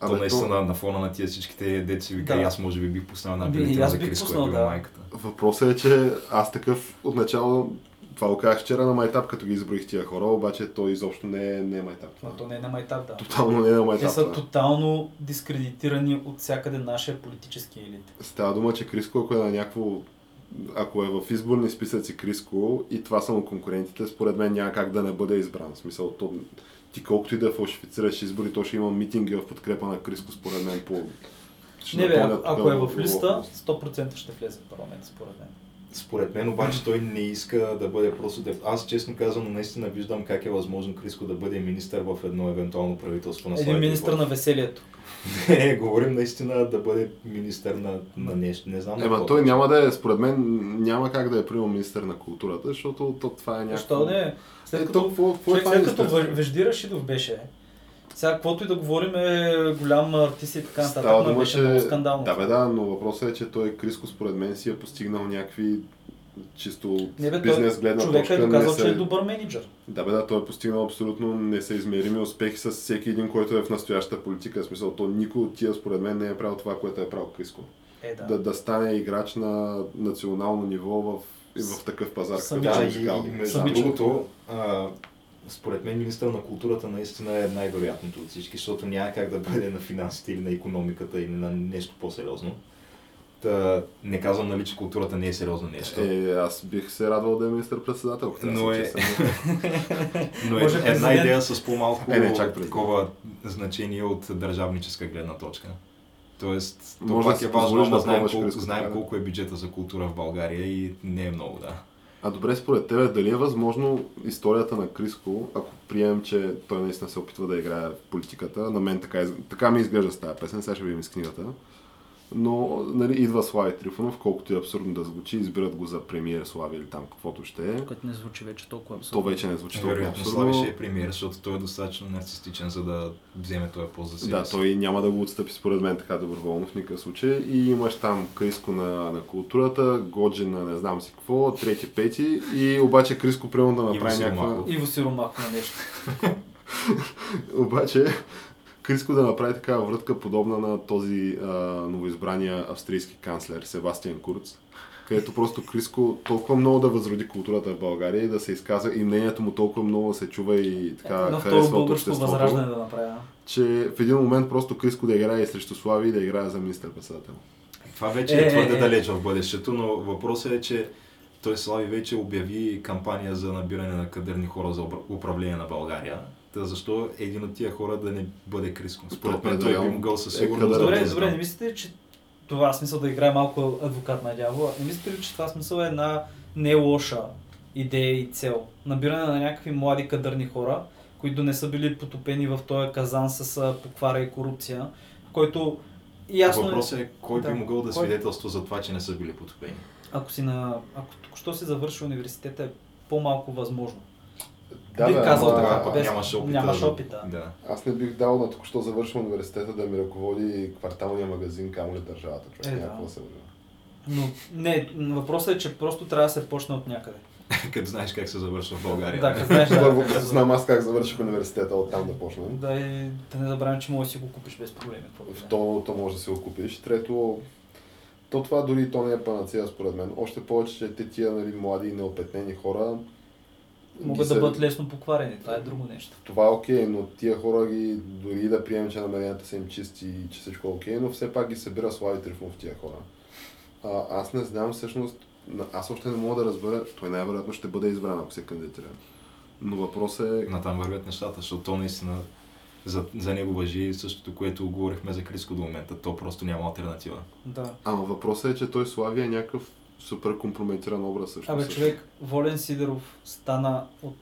То наистина на фона на тия всичките деци вика, аз може би бих пуснал една билетина за Криско, е била майката. Въпросът е, че аз такъв отначало, това го казах вчера на майтап, като ги изброих тия хора, обаче той изобщо не е майтап. Това. Но то не е на майтап, да. Тотално не е на майтап. Те са тотално дискредитирани от всякъде нашия политически елит. Става дума, че Криско, ако е на някакво... Ако е в изборни списъци Криско и това са му конкурентите, според мен няма как да не бъде избран. В смисъл, то... Ти колкото и да фалшифицираш избори, то ще има митинги в подкрепа на Криско, според мен. Ако е в листа, 100% ще влезе в парламент, според мен. Според мен обаче той не иска да бъде просто депутат. Аз честно казвам, наистина виждам как е възможно Криско да бъде министър в едно евентуално правителство на Слави Трифонов. Един министър на веселието. Не, говорим наистина да бъде министър на нещо. Не знам. Ема той няма да е, според мен, няма как да е прием министър на културата, защото това е някакво... Що да е? След като Вежди Рашидов беше... Сега, каквото и да говорим, е голям артист и така нататък, но беше много скандално. Да, бе, да, но въпросът е, че той Криско, според мен, си е постигнал някакви чисто бизнес гледна точка. Човекът е доказал, че е добър менеджер. Да, бе, да, той е постигнал абсолютно несъизмерими успехи с всеки един, който е в настоящата политика. В смисъл, то никой от тия, според мен, не е правил това, което е правил Криско. Да стане играч на национално ниво в такъв пазар. Между другото, според мен министър на културата наистина е най-вероятното от всички, защото няма как да бъде на финансите или на икономиката или на нещо по-сериозно. Та, не казвам, нали, че културата не е сериозно нещо. Аз бих се радвал да е министър-председател. Но една идея с по-малко такова значение от държавническа гледна точка. Тоест, това е важно, да знаем колко е бюджета за култура в България и не е много, да. А добре, според тебе, дали е възможно историята на Криско, ако приемем, че той наистина се опитва да играе в политиката, на мен така ми изглежда с тази песен, сега ще видим с книгата, но нали, идва Слави Трифонов, колкото и абсурдно да звучи, избират го за премиер Слави или там каквото ще е. Което не звучи вече толкова абсурдно. То вече не звучи толкова абсурдно. Слави ще е премиер, защото той е достатъчно нарцистичен, за да вземе този пост за себе. Да, той няма да го отстъпи според мен така доброволно в никакъв случай. И имаш там Криско на културата, Годжи на не знам си какво, трети, пети и обаче Криско примерно да направи някаква... Иво Сиромахо на нещо. Обаче... Криско да направи такава врътка, подобна на този новоизбрания австрийски канцлер Себастиан Курц, където просто Криско толкова много да възроди културата в България и да се изказва и мнението му толкова много се чува и така харесва от обществото, да направя, че в един момент просто Криско да играе срещу Слави и да играе за министър-председател. Това вече е твърде далече в бъдещето, но въпросът е, че той Слави вече обяви кампания за набиране на кадърни хора за управление на България. Та защо един от тия хора да не бъде Криско? Според мен той би могъл със сигурност. Добре, не мислите ли, че това смисъл да играе малко адвокат на дявола? Не мислите ли, че това смисъл е една не лоша идея и цел? Набиране на някакви млади кадърни хора, които не са били потопени в този казан с поквара и корупция, който ясно... Въпросът е кой би могъл да свидетелства за това, че не са били потопени? Ако току-що си завърши университета, е по-малко възможно. Да, бих казал така, нямаш опита. Да. Аз не бих дал на току-що завършвам университета да ми ръководи кварталния магазин, камо ли държавата, човек, някакво да се върна. Но въпросът е, че просто трябва да се почне от някъде. Като знаеш как се завършва в България. Да, като знам аз как завърших университета, оттам да почнем. Да, и да не забравям, че можеш да си го купиш без проблеми. Второто може да си го купиш. Трето, то това дори то не е панацея според мен. Още повече, че те тия млади и неопетнени хора могат да бъдат лесно покварени, това е друго нещо. Това е окей, но тия хора ги дори да приемем, че намеренията са им чисти и че всичко е окей, но все пак ги събира Слави Трифонов тия хора. Аз не знам всъщност, аз още не мога да разбера, той най-вероятно ще бъде избран, ако се кандидатира. Но въпросът е... Натам вървят нещата, защото то наистина за него важи същото, което говорихме за Криско до момента, то просто няма алтернатива. Да. Ама въпросът е, че той Слави е някакъв супер компрометиран образ също. Абе, човек, Волен Сидеров стана от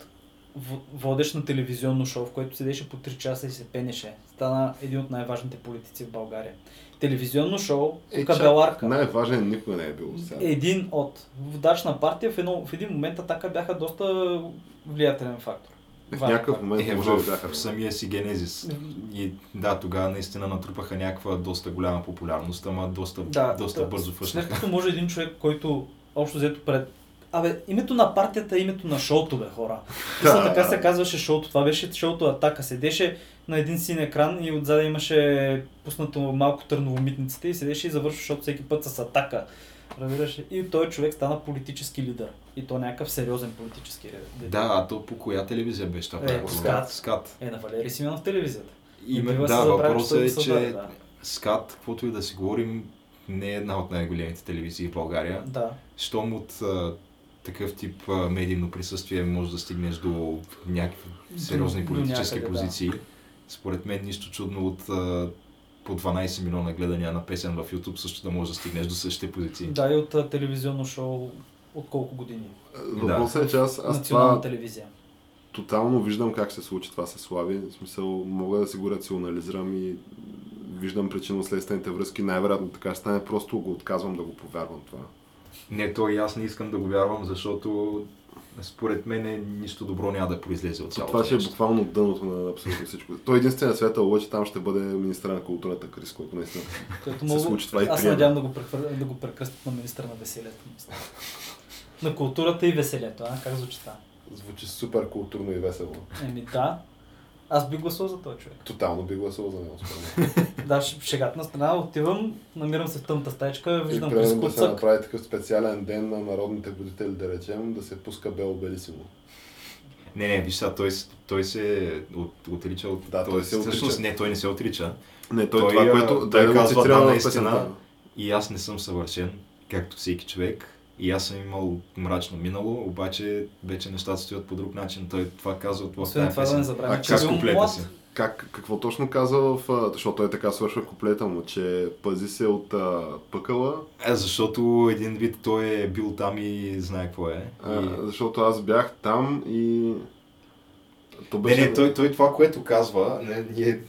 водещ на телевизионно шоу, в което седеше по 3 часа и се пенеше. Стана един от най-важните политици в България. Телевизионно шоу, кабеларка. Най-важен никога не е бил сега. Един от водачна партия в един момент Атака бяха доста влиятелен фактор. В някакъв момент може да бяха. В самия си генезис. И да, тогава наистина натрупаха някаква доста голяма популярност, ама доста бързо фъшна. След като може един човек, който общо взето пред... Абе, името на партията е името на шоуто, бе, хора. Мисля, така се казваше шоуто. Това беше шоуто Атака. Седеше на един син екран и отзаде имаше пуснато малко Търново митниците и седеше и завършва шоуто всеки път с Атака. Разбираш ли? И той човек стана политически лидер. И то някакъв сериозен политически лидер. Да, а то по коя телевизия беше това? Скат. На Валери Симеонов телевизията. Да, въпросът е, че Скат, каквото и да си говорим, не е една от най-големите телевизии в България. Да. Щом от такъв тип медийно присъствие може да стигнеш до някакви сериозни политически позиции. Да. Според мен нищо чудно от... по 12 милиона гледания на песен в YouTube също да можеш да стигнеш до същите позиции. Да, и от телевизионно шоу от колко години. Въпросът е, че аз това телевизия. Тотално виждам как се случи това с Слави. В смисъл, мога да си го рационализирам и виждам причинно-следствените връзки. Най-вероятно така ще стане, просто го отказвам да го повярвам това. Не, то и аз не искам да го вярвам, защото според мен нищо добро няма да произлезе от цялото. Това ще е буквално дъното на абсолютно всичко. Той единствено светъл лъч, там ще бъде министър на културата Криско, ако наистина се случи това и приема. Аз надявам да го прекръстят на министър на веселието. На културата и веселието, а? Как звучи това? Звучи супер културно и весело. Еми да. Аз би гласувал за този човек. Тотално би гласувал за него, според мен. Да, шегата на страна, отивам, намирам се в тъмната стаечка, виждам Криско. И да се направи такъв специален ден на народните будители, да речем, да се пуска Бело Белисимо. Не, виж сега, той се отрича от... Да, той се отрича. Всъщност, не, той не се отрича. Не, той това, което... Той казва, да, наистина, и аз не съм съвършен, както всеки човек. И аз съм имал мрачно минало, обаче вече нещата стоят по друг начин. Той това казва от в тази песен. А какво точно казва в... Защото той така свършва куплета му, че пази се от пъкъла. Защото един вид той е бил там и знае какво е. Защото аз бях там и... Той това, което казва, ние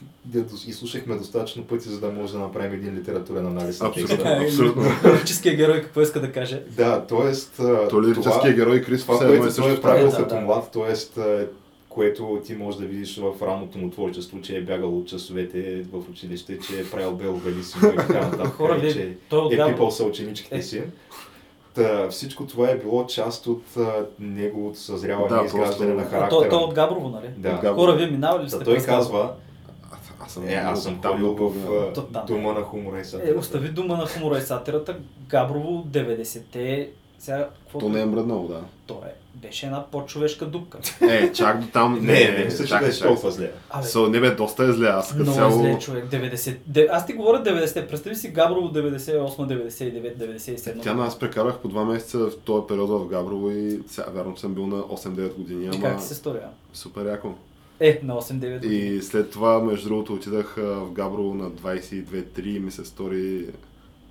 изслушахме достатъчно пъти, за да може да направим един литературен анализ. Абсолютно. Лирическия герой какво иска да каже? Да, т.е. то лирическия герой Криско, което той е правил като млад, т.е. което ти можеш да видиш в ранното му творчество, че е бягал от часовете в училище, че е правил Бело Белисимо и така нататък, че е пипал съученичките си. Всичко това е било част от неговото съзряване и изграждане на характера. Той е от Габрово, нали? Да. Хора, вие минавали ли сте? Той казва, аз съм ходил в дума на хумора и сатирата. Остави дума на хумора и сатирата, Габрово 90-те... Сега, то не е мръднало, да. То беше една по-човешка дупка. Чак до там... Не, също беше толкова зле. Не бе, доста е зле. Много зле, човек. 90... Аз ти говоря 90. Представи си Габрово 98, 99, 97. Тя, аз прекарах по 2 месеца в този период в Габрово и сега, вярно, съм бил на 8-9 години. И как ти се стори? Супер яко. На 8-9 години. И след това, между другото, отидах в Габрово на 22-3 и ми се стори...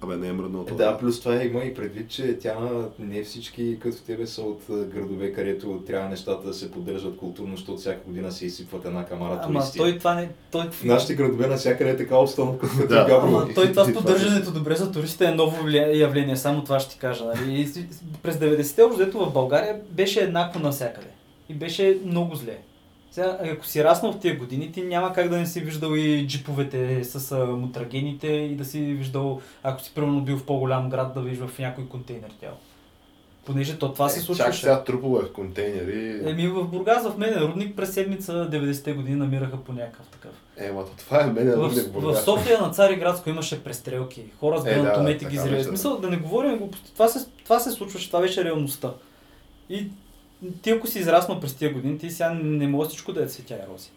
Абе, не е мръдно това. Да, плюс това има и предвид, че тя не всички като тебе са от градове, където трябва нещата да се поддържат културно, защото всяка година се изсипват една камара туристи. Ама той това не... В нашите градове навсякъде е така обстановка, като да. Габрово. Ама той това с поддържането добре за туристите е ново явление, само това ще ти кажа. Нали? През 90-те общо в България беше еднакво навсякъде. И беше много зле. Сега, ако си раснал в тия години, ти няма как да не си виждал и джиповете с мутрагените и да си виждал, ако си примерно бил в по-голям град, да виждал в някой контейнер тяло. Понеже то това се случва. Чак сега трупове в контейнери. В Бургас, в Менен Рудник през седмица 90-те години намираха по някакъв такъв. Това е Менен Рудник в Бургас. В София на Цариградско имаше престрелки, хора с гранатомети ги изрезват. Смисъл, да не говорим глупости. Това се случваше, това беше реалността. И ти ако си израснал през тия години, ти сега не може всичко да е цветя и рози.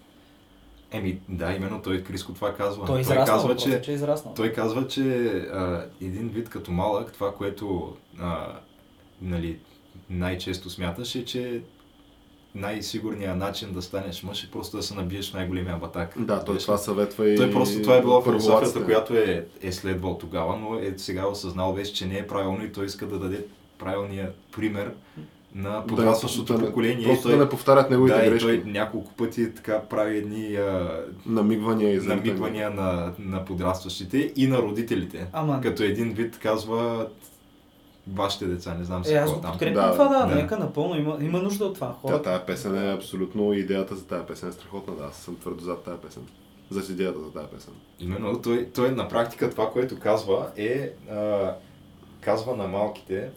Да, именно той Криско това казва. Той израснал, казва, че е израснал. Той казва, че един вид като малък, това, което най-често смяташ е, че най-сигурният начин да станеш мъж е просто да се набиеш най-големия батак. Да, той това съветва и... Той просто това е била философията, която е следвал тогава, но сега осъзнал вече, че не е правилно и той иска да даде правилния пример на подрастващото поколение. Просто да не повтарят неговите грешки. Той няколко пъти така прави едни намигвания на подрастващите и на родителите. Като един вид казва вашите деца, не знам си какво там. Аз подкрепям това, нека напълно има нужда от това. Хората. Тая песен е абсолютно, идеята за тая песен е страхотна, аз съм твърдо зад тая песен. За идеята за тая песен. Именно, той на практика това, което казва казва на малките,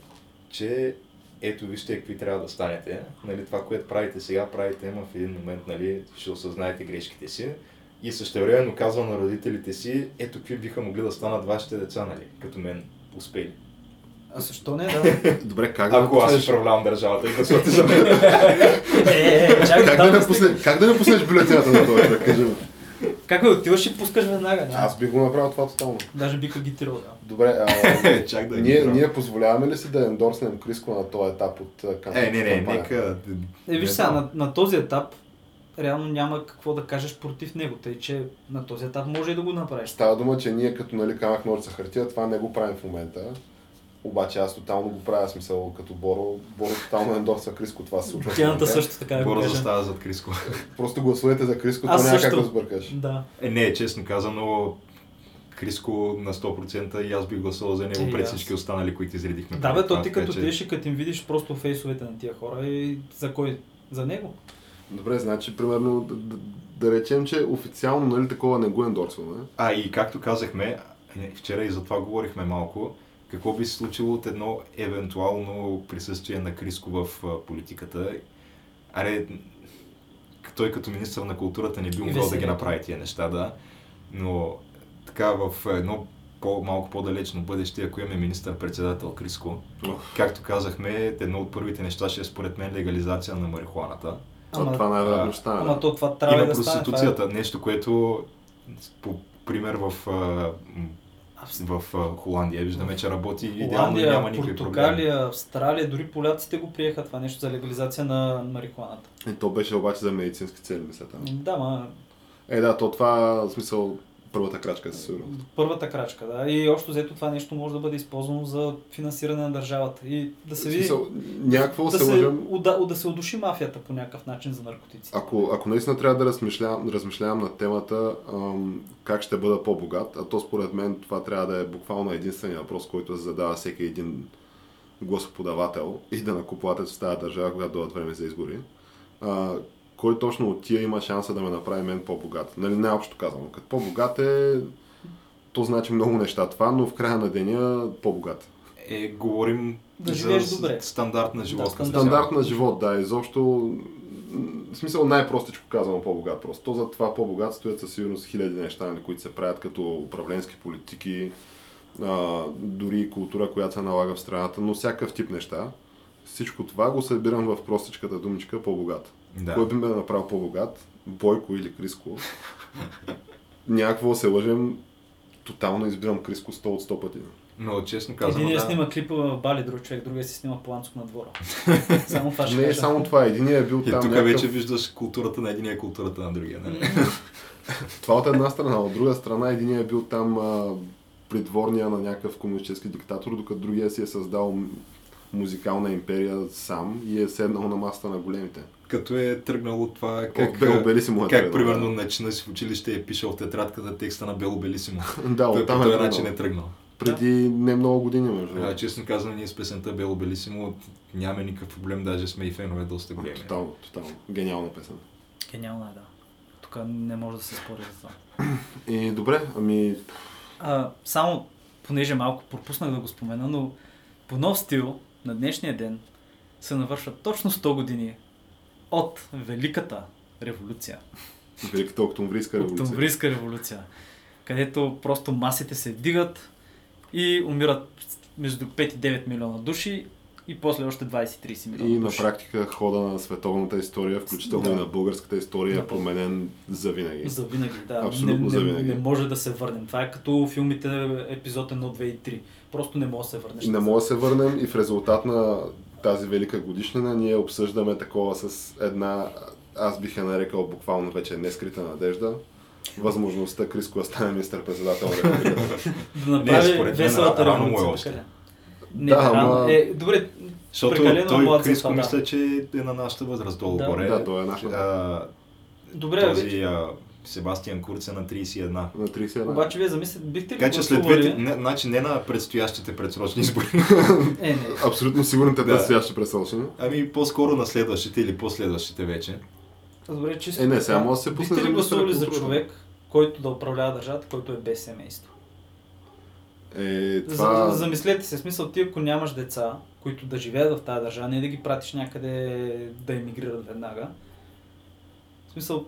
че ето вижте какви трябва да станете, това, което правите сега, правите, ама в един момент ще осъзнаете грешките си и същевременно казвам на родителите си, ето какви биха могли да станат вашите деца, като мен успели. А защо не, Добре, как да напуснеш? Ако аз управлявам държавата и гласувате за мен. Как да напуснеш бюлетината на това, да кажем? Как бе, отиваш и пускаш веднага? Аз би го направил това тотално. Даже бих агитирал, Добре, чак да ние позволяваме ли си да ендорснем Криско на този етап от кампания? Не, нека... Виж сега, на този етап реално няма какво да кажеш против него, тъй че на този етап може и да го направиш. Става дума, че ние като камък ножица хартия, това не го правим в момента. Обаче аз тотално го правя, смисъл като Боро тотално ендорса Криско, това се случва. Теяната също така е. Боро застава зад Криско. Просто гласувате за Криско, то няма как да сбъркаш. Да. Не, честно казано, Криско на 100% и аз бих гласувал за него пред всички останали, които изредихме. Да, бе, то ти като теш и като им видиш просто фейсовете на тия хора и за кой? За него. Добре, значи, примерно, да речем, че официално, нали, такова не го ендорсваме. А и както казахме, вчера и за това говорихме малко, какво би се случило от едно евентуално присъствие на Криско в политиката. Аре, той като министър на културата не би могъл да ги направи тия неща, да, но така в едно малко по-далечно бъдеще, ако имаме министър-председател Криско, както казахме, едно от първите неща ще е според мен легализация на марихуаната. Това най-вероятно стане. Ама то това трябва да стане. И на проституцията, нещо, което по пример в Холандия виждаме, че работи идеално и няма никакви проблеми. Португалия, Австралия, дори поляците го приеха това нещо за легализация на марихуаната. И то беше обаче за медицински цели, мисля. Да, ма... то това, в смисъл, първата крачка със сигурност. Първата крачка, да. И общо взето това нещо може да бъде използвано за финансиране на държавата. И да се види... някакво да се да се удуши мафията по някакъв начин за наркотиците. Ако наистина трябва да размишлявам на темата как ще бъда по-богат, а то според мен това трябва да е буквално единствения въпрос, който задава всеки един гласоподавател и да накуплатец в тази държава, когато дойдат време за избори, кой точно от тия има шанса да ме направи мен по-богат. Нали, най-общо казано, като по-богат е, то значи много неща това, но в края на деня по-богат. Говорим да живееш добре. Стандарт на живот. Да, стандарт на живот, да. Изобщо, в смисъл най-простичко казано по-богат. Просто то за това по-богат стоят със сигурност хиляди неща, които се правят като управленски политики, дори и култура, която се налага в страната, но всякакъв тип неща. Всичко това го събирам в простичката думичка по-богат. Да. Кой би ме направил по-богат? Бойко или Криско? Някакво се лъжем, тотално избирам Криско 100 от 100 пъти. Но честно казвам, единия снима клипа в Бали, друг човек, другия си снима Планцов на двора. Само това ще кажа. Само това, единия е бил там тук някакъв... вече виждаш културата на единия, културата на другия. Нали? Това от една страна, от друга страна единия е бил там придворния на някакъв комунистически диктатор, докато другия си е създал музикална империя сам и е седнал на масата на големите. Като е тръгнало това, как примерно начина си в училище е пишел в тетрадката текста на Бело Белисимо. Да, оттам е начин е тръгнал. Преди не много години, между. Честно казвам, ние с песента Бело Белисимо нямаме никакъв проблем, даже сме и фенове доста големи. Тотално. Гениална песен. Гениална е, да. Тук не може да се спори за това. И добре, ами... само, понеже малко пропуснах да го спомена, но по нов стил на днешния ден се навършват точно 100 години от Великата революция. Великата Октомврийска революция. Октомврийска революция. Където просто масите се вдигат и умират между 5 и 9 милиона души и после още 20-30 милиона души. И на практика хода на световната история, включително и на българската история, е променен завинаги. Завинаги, да. Абсолютно завинаги. Не може да се върнем. Това е като филмите епизод 1, 2 и 3. Просто не може да се върнеш. Не може да се върнем и в резултат на тази велика годишнина ние обсъждаме такова с една, аз бих я нарекал буквално вече нескрита надежда, възможността Криско да стане министър-председател на републиката. Да направи веселата революция. Добре, прекалено млад за това. Мисля, че е на нашата възраст долу-горе. Да, той е нашата. Този Себастиан Курц е на 31. На 31. Обаче вие замислите, бихте ли гласували? Значи не на предстоящите предсрочни избори. Абсолютно сигурно те предстоящи предсрочни. Ами по-скоро на следващите или последващите вече. Добре, чисто. Сега може да се пусне. Бихте ли гласували за човек, който да управлява държавата, който е без семейство? Това... Замислете се, смисъл ти, ако нямаш деца, които да живеят в тази държава, не да ги пратиш някъде да емигрират веднага. В смисъл,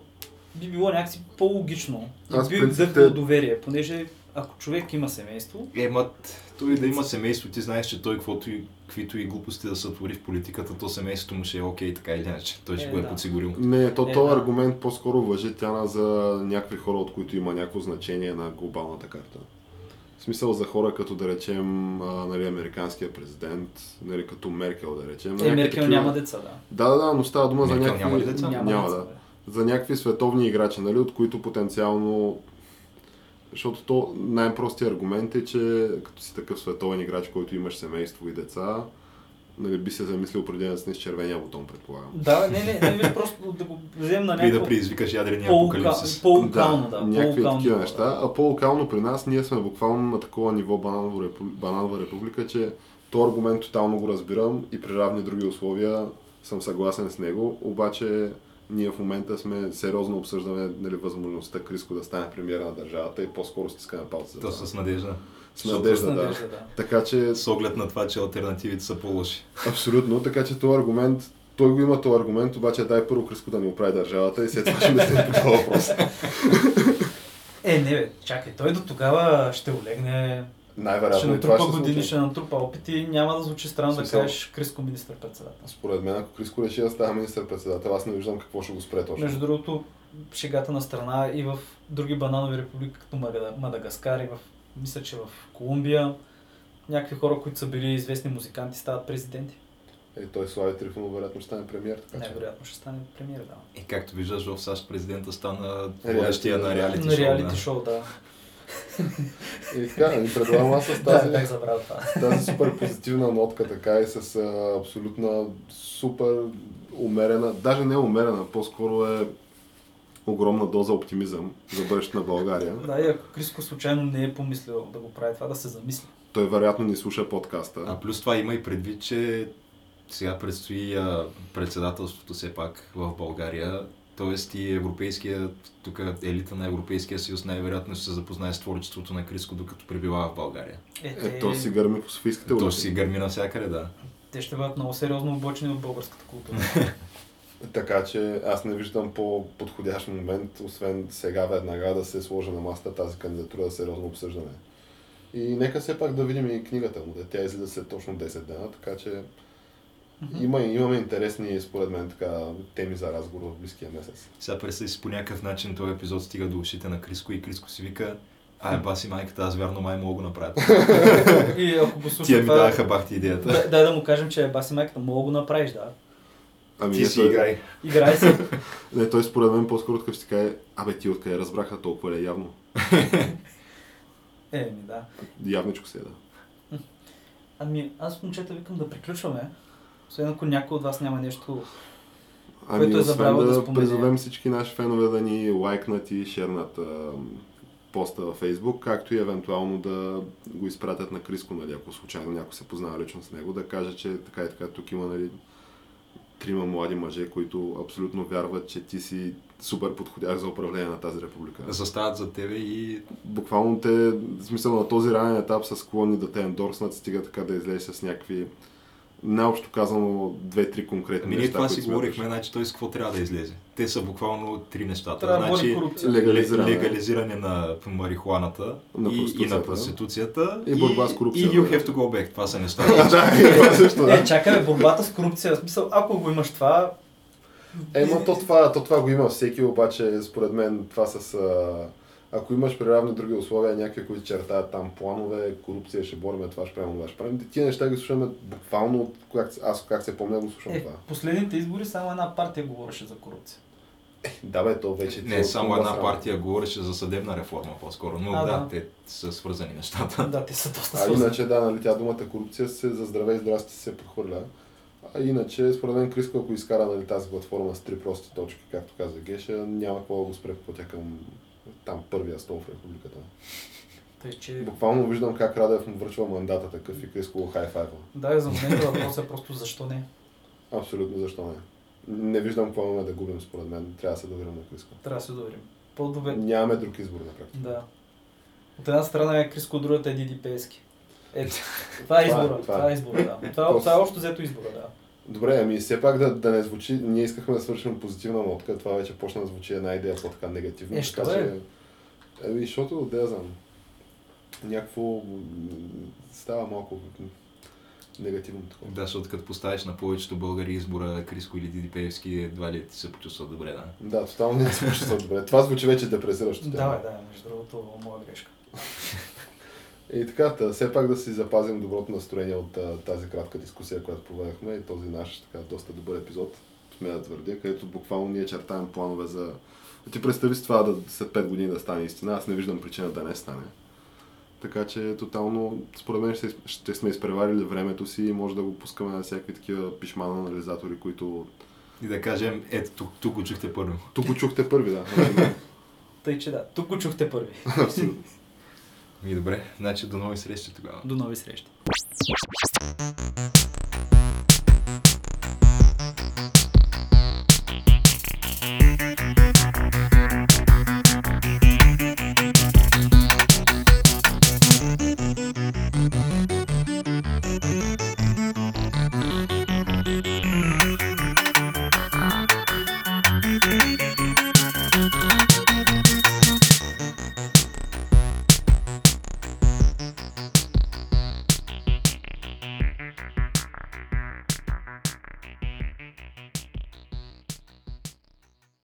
би било някакси по-логично. Аз би вдъхнал доверие, понеже ако човек има семейство... Той да има семейство, ти знаеш, че той каквито и глупости да се отвори в политиката, то семейството му ще е окей, така или иначе. Той ще го е подсигурил. Не, този аргумент по-скоро важи Теяна за някакви хора, от които има някакво значение на глобалната карта. В смисъл за хора като, да речем, американския президент, като Меркел, да речем. Меркел няма деца, да. Да, но става дума за някакви... Меркел няма деца? Няма, да. За някакви световни играчи, нали, от които потенциално Защото то най-простият аргумент е, че като си такъв световен играч, който имаш семейство и деца, нали, би се замислил преди да натиснеш червения бутон, предполагам. Да, не, просто да го вземем на някакво... И да предизвикаш ядрения апокалипсис. По-локално, да. Някакви такива неща. А по-локално при нас, ние сме буквално на такова ниво бананова република, че този аргумент тотално го разбирам и при равни други условия съм съгласен с него, обаче ние в момента сме сериозно обсъждаме, нали, възможността Криско да стане премиер на държавата и по-скоро стискаме палци. То с надежда. С надежда, да. Така че... С оглед на това, че алтернативите са по-лоши. Абсолютно, така че този аргумент, той го има този аргумент, обаче дай първо Криско да ни оправи държавата и след това ще мислим по това въпрос. Не, чакай, той до тогава ще олегне... Най-вероятно и това ще се случи. Ще натрупа опити, няма да звучи странно да кажеш Криско министър-председател. Според мен, ако Криско реши да става министър-председател, аз не виждам какво ще го спре точно. Между другото, шегата на страна и в други бананови републики, като Мадагаскар и в, мисля, че в Колумбия, някакви хора, които са били известни музиканти, стават президенти. Той Слави Трифонов вероятно ще стане премиер. Най-вероятно ще стане премиер, да. И както виждаш, в САЩ президента стана водещия на реалити шоу. И така, ни предлагам аз с тази, тази супер позитивна нотка, така и с абсолютна супер умерена, даже не умерена, по-скоро е огромна доза оптимизъм за бъдещето на България. Да, и ако Криско случайно не е помислил да го прави това, да се замисли. Той вероятно не слуша подкаста. А плюс това има и предвид, че сега предстои председателството все пак в България. Тоест и европейския, тук елита на Европейския съюз най-вероятно ще се запознае с творчеството на Криско, докато пребивава в България. То си гърми по софийските улици. То си гърми навсякъде, да. Те ще бъдат много сериозно облъчени от българската култура. Така че аз не виждам по-подходящ момент, освен сега веднага да се сложа на масата тази кандидатура за сериозно обсъждане. И нека все пак да видим и книгата му. Тя излиза след точно 10 дена, така че... Имаме интересни, според мен, така, теми за разговор в близкия месец. Сега представи си по някакъв начин този епизод стига до ушите на Криско и Криско си вика: "Ай, баси майката, аз вярно май мога го направя." И ако го слушам, тия ми даваха бахти идеята. Да му кажем, че баси майката мога го направиш, да. Ами ти си играй. Играй си. Не, той според мен по-скоро така ще каже: "Абе, ти откъде разбраха толкова ли явно?" Да. Явничко се е, да. Ами аз момчета викам да приключваме. Освен ако някой от вас няма нещо, което е забравил да спомене. Призовем всички наши фенове да ни лайкнат и шернат поста във Facebook, както и евентуално да го изпратят на Криско, нали, ако случайно някой се познава лично с него, да каже, че така и така тук има, нали, трима млади мъже, които абсолютно вярват, че ти си супер подходящ за управление на тази република. Застават за тебе и... Буквално те, в смисъл на този ранен етап, са склонни да те ендорснат, стига така да излезе с някакви... Наобщо казано 2-3 конкретни неща. Ние това си говорихме, значи той с какво трябва да излезе. Те са буквално три нещата. Значи, легализиране на марихуаната и на проституцията и борба с корупцията. И you have to go back. Това са неща. Чакаме борбата с корупция. В смисъл, ако го имаш това... Ема то това го има всеки, обаче според мен това с... Ако имаш приравни други условия, някакви, които чертаят там планове, корупция, ще бориме, това ще правим, това ще правим. Тия неща ги слушаме буквално, аз как се помня, го слушам това. Последните избори само една партия говореше за корупция. Да бе, то вече... Не, само една партия говореше за съдебна реформа по-скоро, но да, те са свързани нещата. Да, те са доста свързани. А иначе, да, нали, тя думата корупция се за здраве и здрасти се прехвърля. А иначе, според мен, Криско, ако изкара, нали, тази платформа с три прости точки, както каза Геша, няма какво да го спре по пътя към там първия стол в републиката. Тъй, че... Буквално виждам как Радев му връчва мандата такъв и Криско хай-файва. Да, за мен въпрос е просто защо не? Абсолютно защо не. Не виждам какво имаме да губим, според мен. Трябва да се доверим на Криско. Трябва да се доверим. Нямаме друг избор на практика. Да. От една страна е Криско, от другата е ДДП-ски. Това е избора. Това е избора, да. Това е общо взето избора, да. Добре, ами все пак да не звучи, ние искахме да свършим позитивна нотка, това вече почна да звучи една идея по-така негативно. Така че... Защото, да знам, някакво става малко негативно такова. Да, защото като поставиш на повечето българи избора Криско или Дидипеевски, едва ли ти се почувства добре, да? Да, тотално не се почувства добре. Това звучи вече депресиращо. Да, между другото, моя грешка. И така, все пак да си запазим доброто настроение от тази кратка дискусия, която проведахме и този наш така доста добър епизод, сме да твърдя, където буквално ние чертаем планове за Ти представи си това да след 5 години да стане истина, аз не виждам причина да не стане. Така че тотално, според мен, ще сме изпреварили времето си и може да го пускаме на всякакви такива пишмана анализатори, които... И да кажем, ето, тук го чухте първи. Тук го чухте първи, да. Тъй, че да. Тук го чухте първи. Абсолютно. И добре, значи до нови срещи тогава. До нови срещи.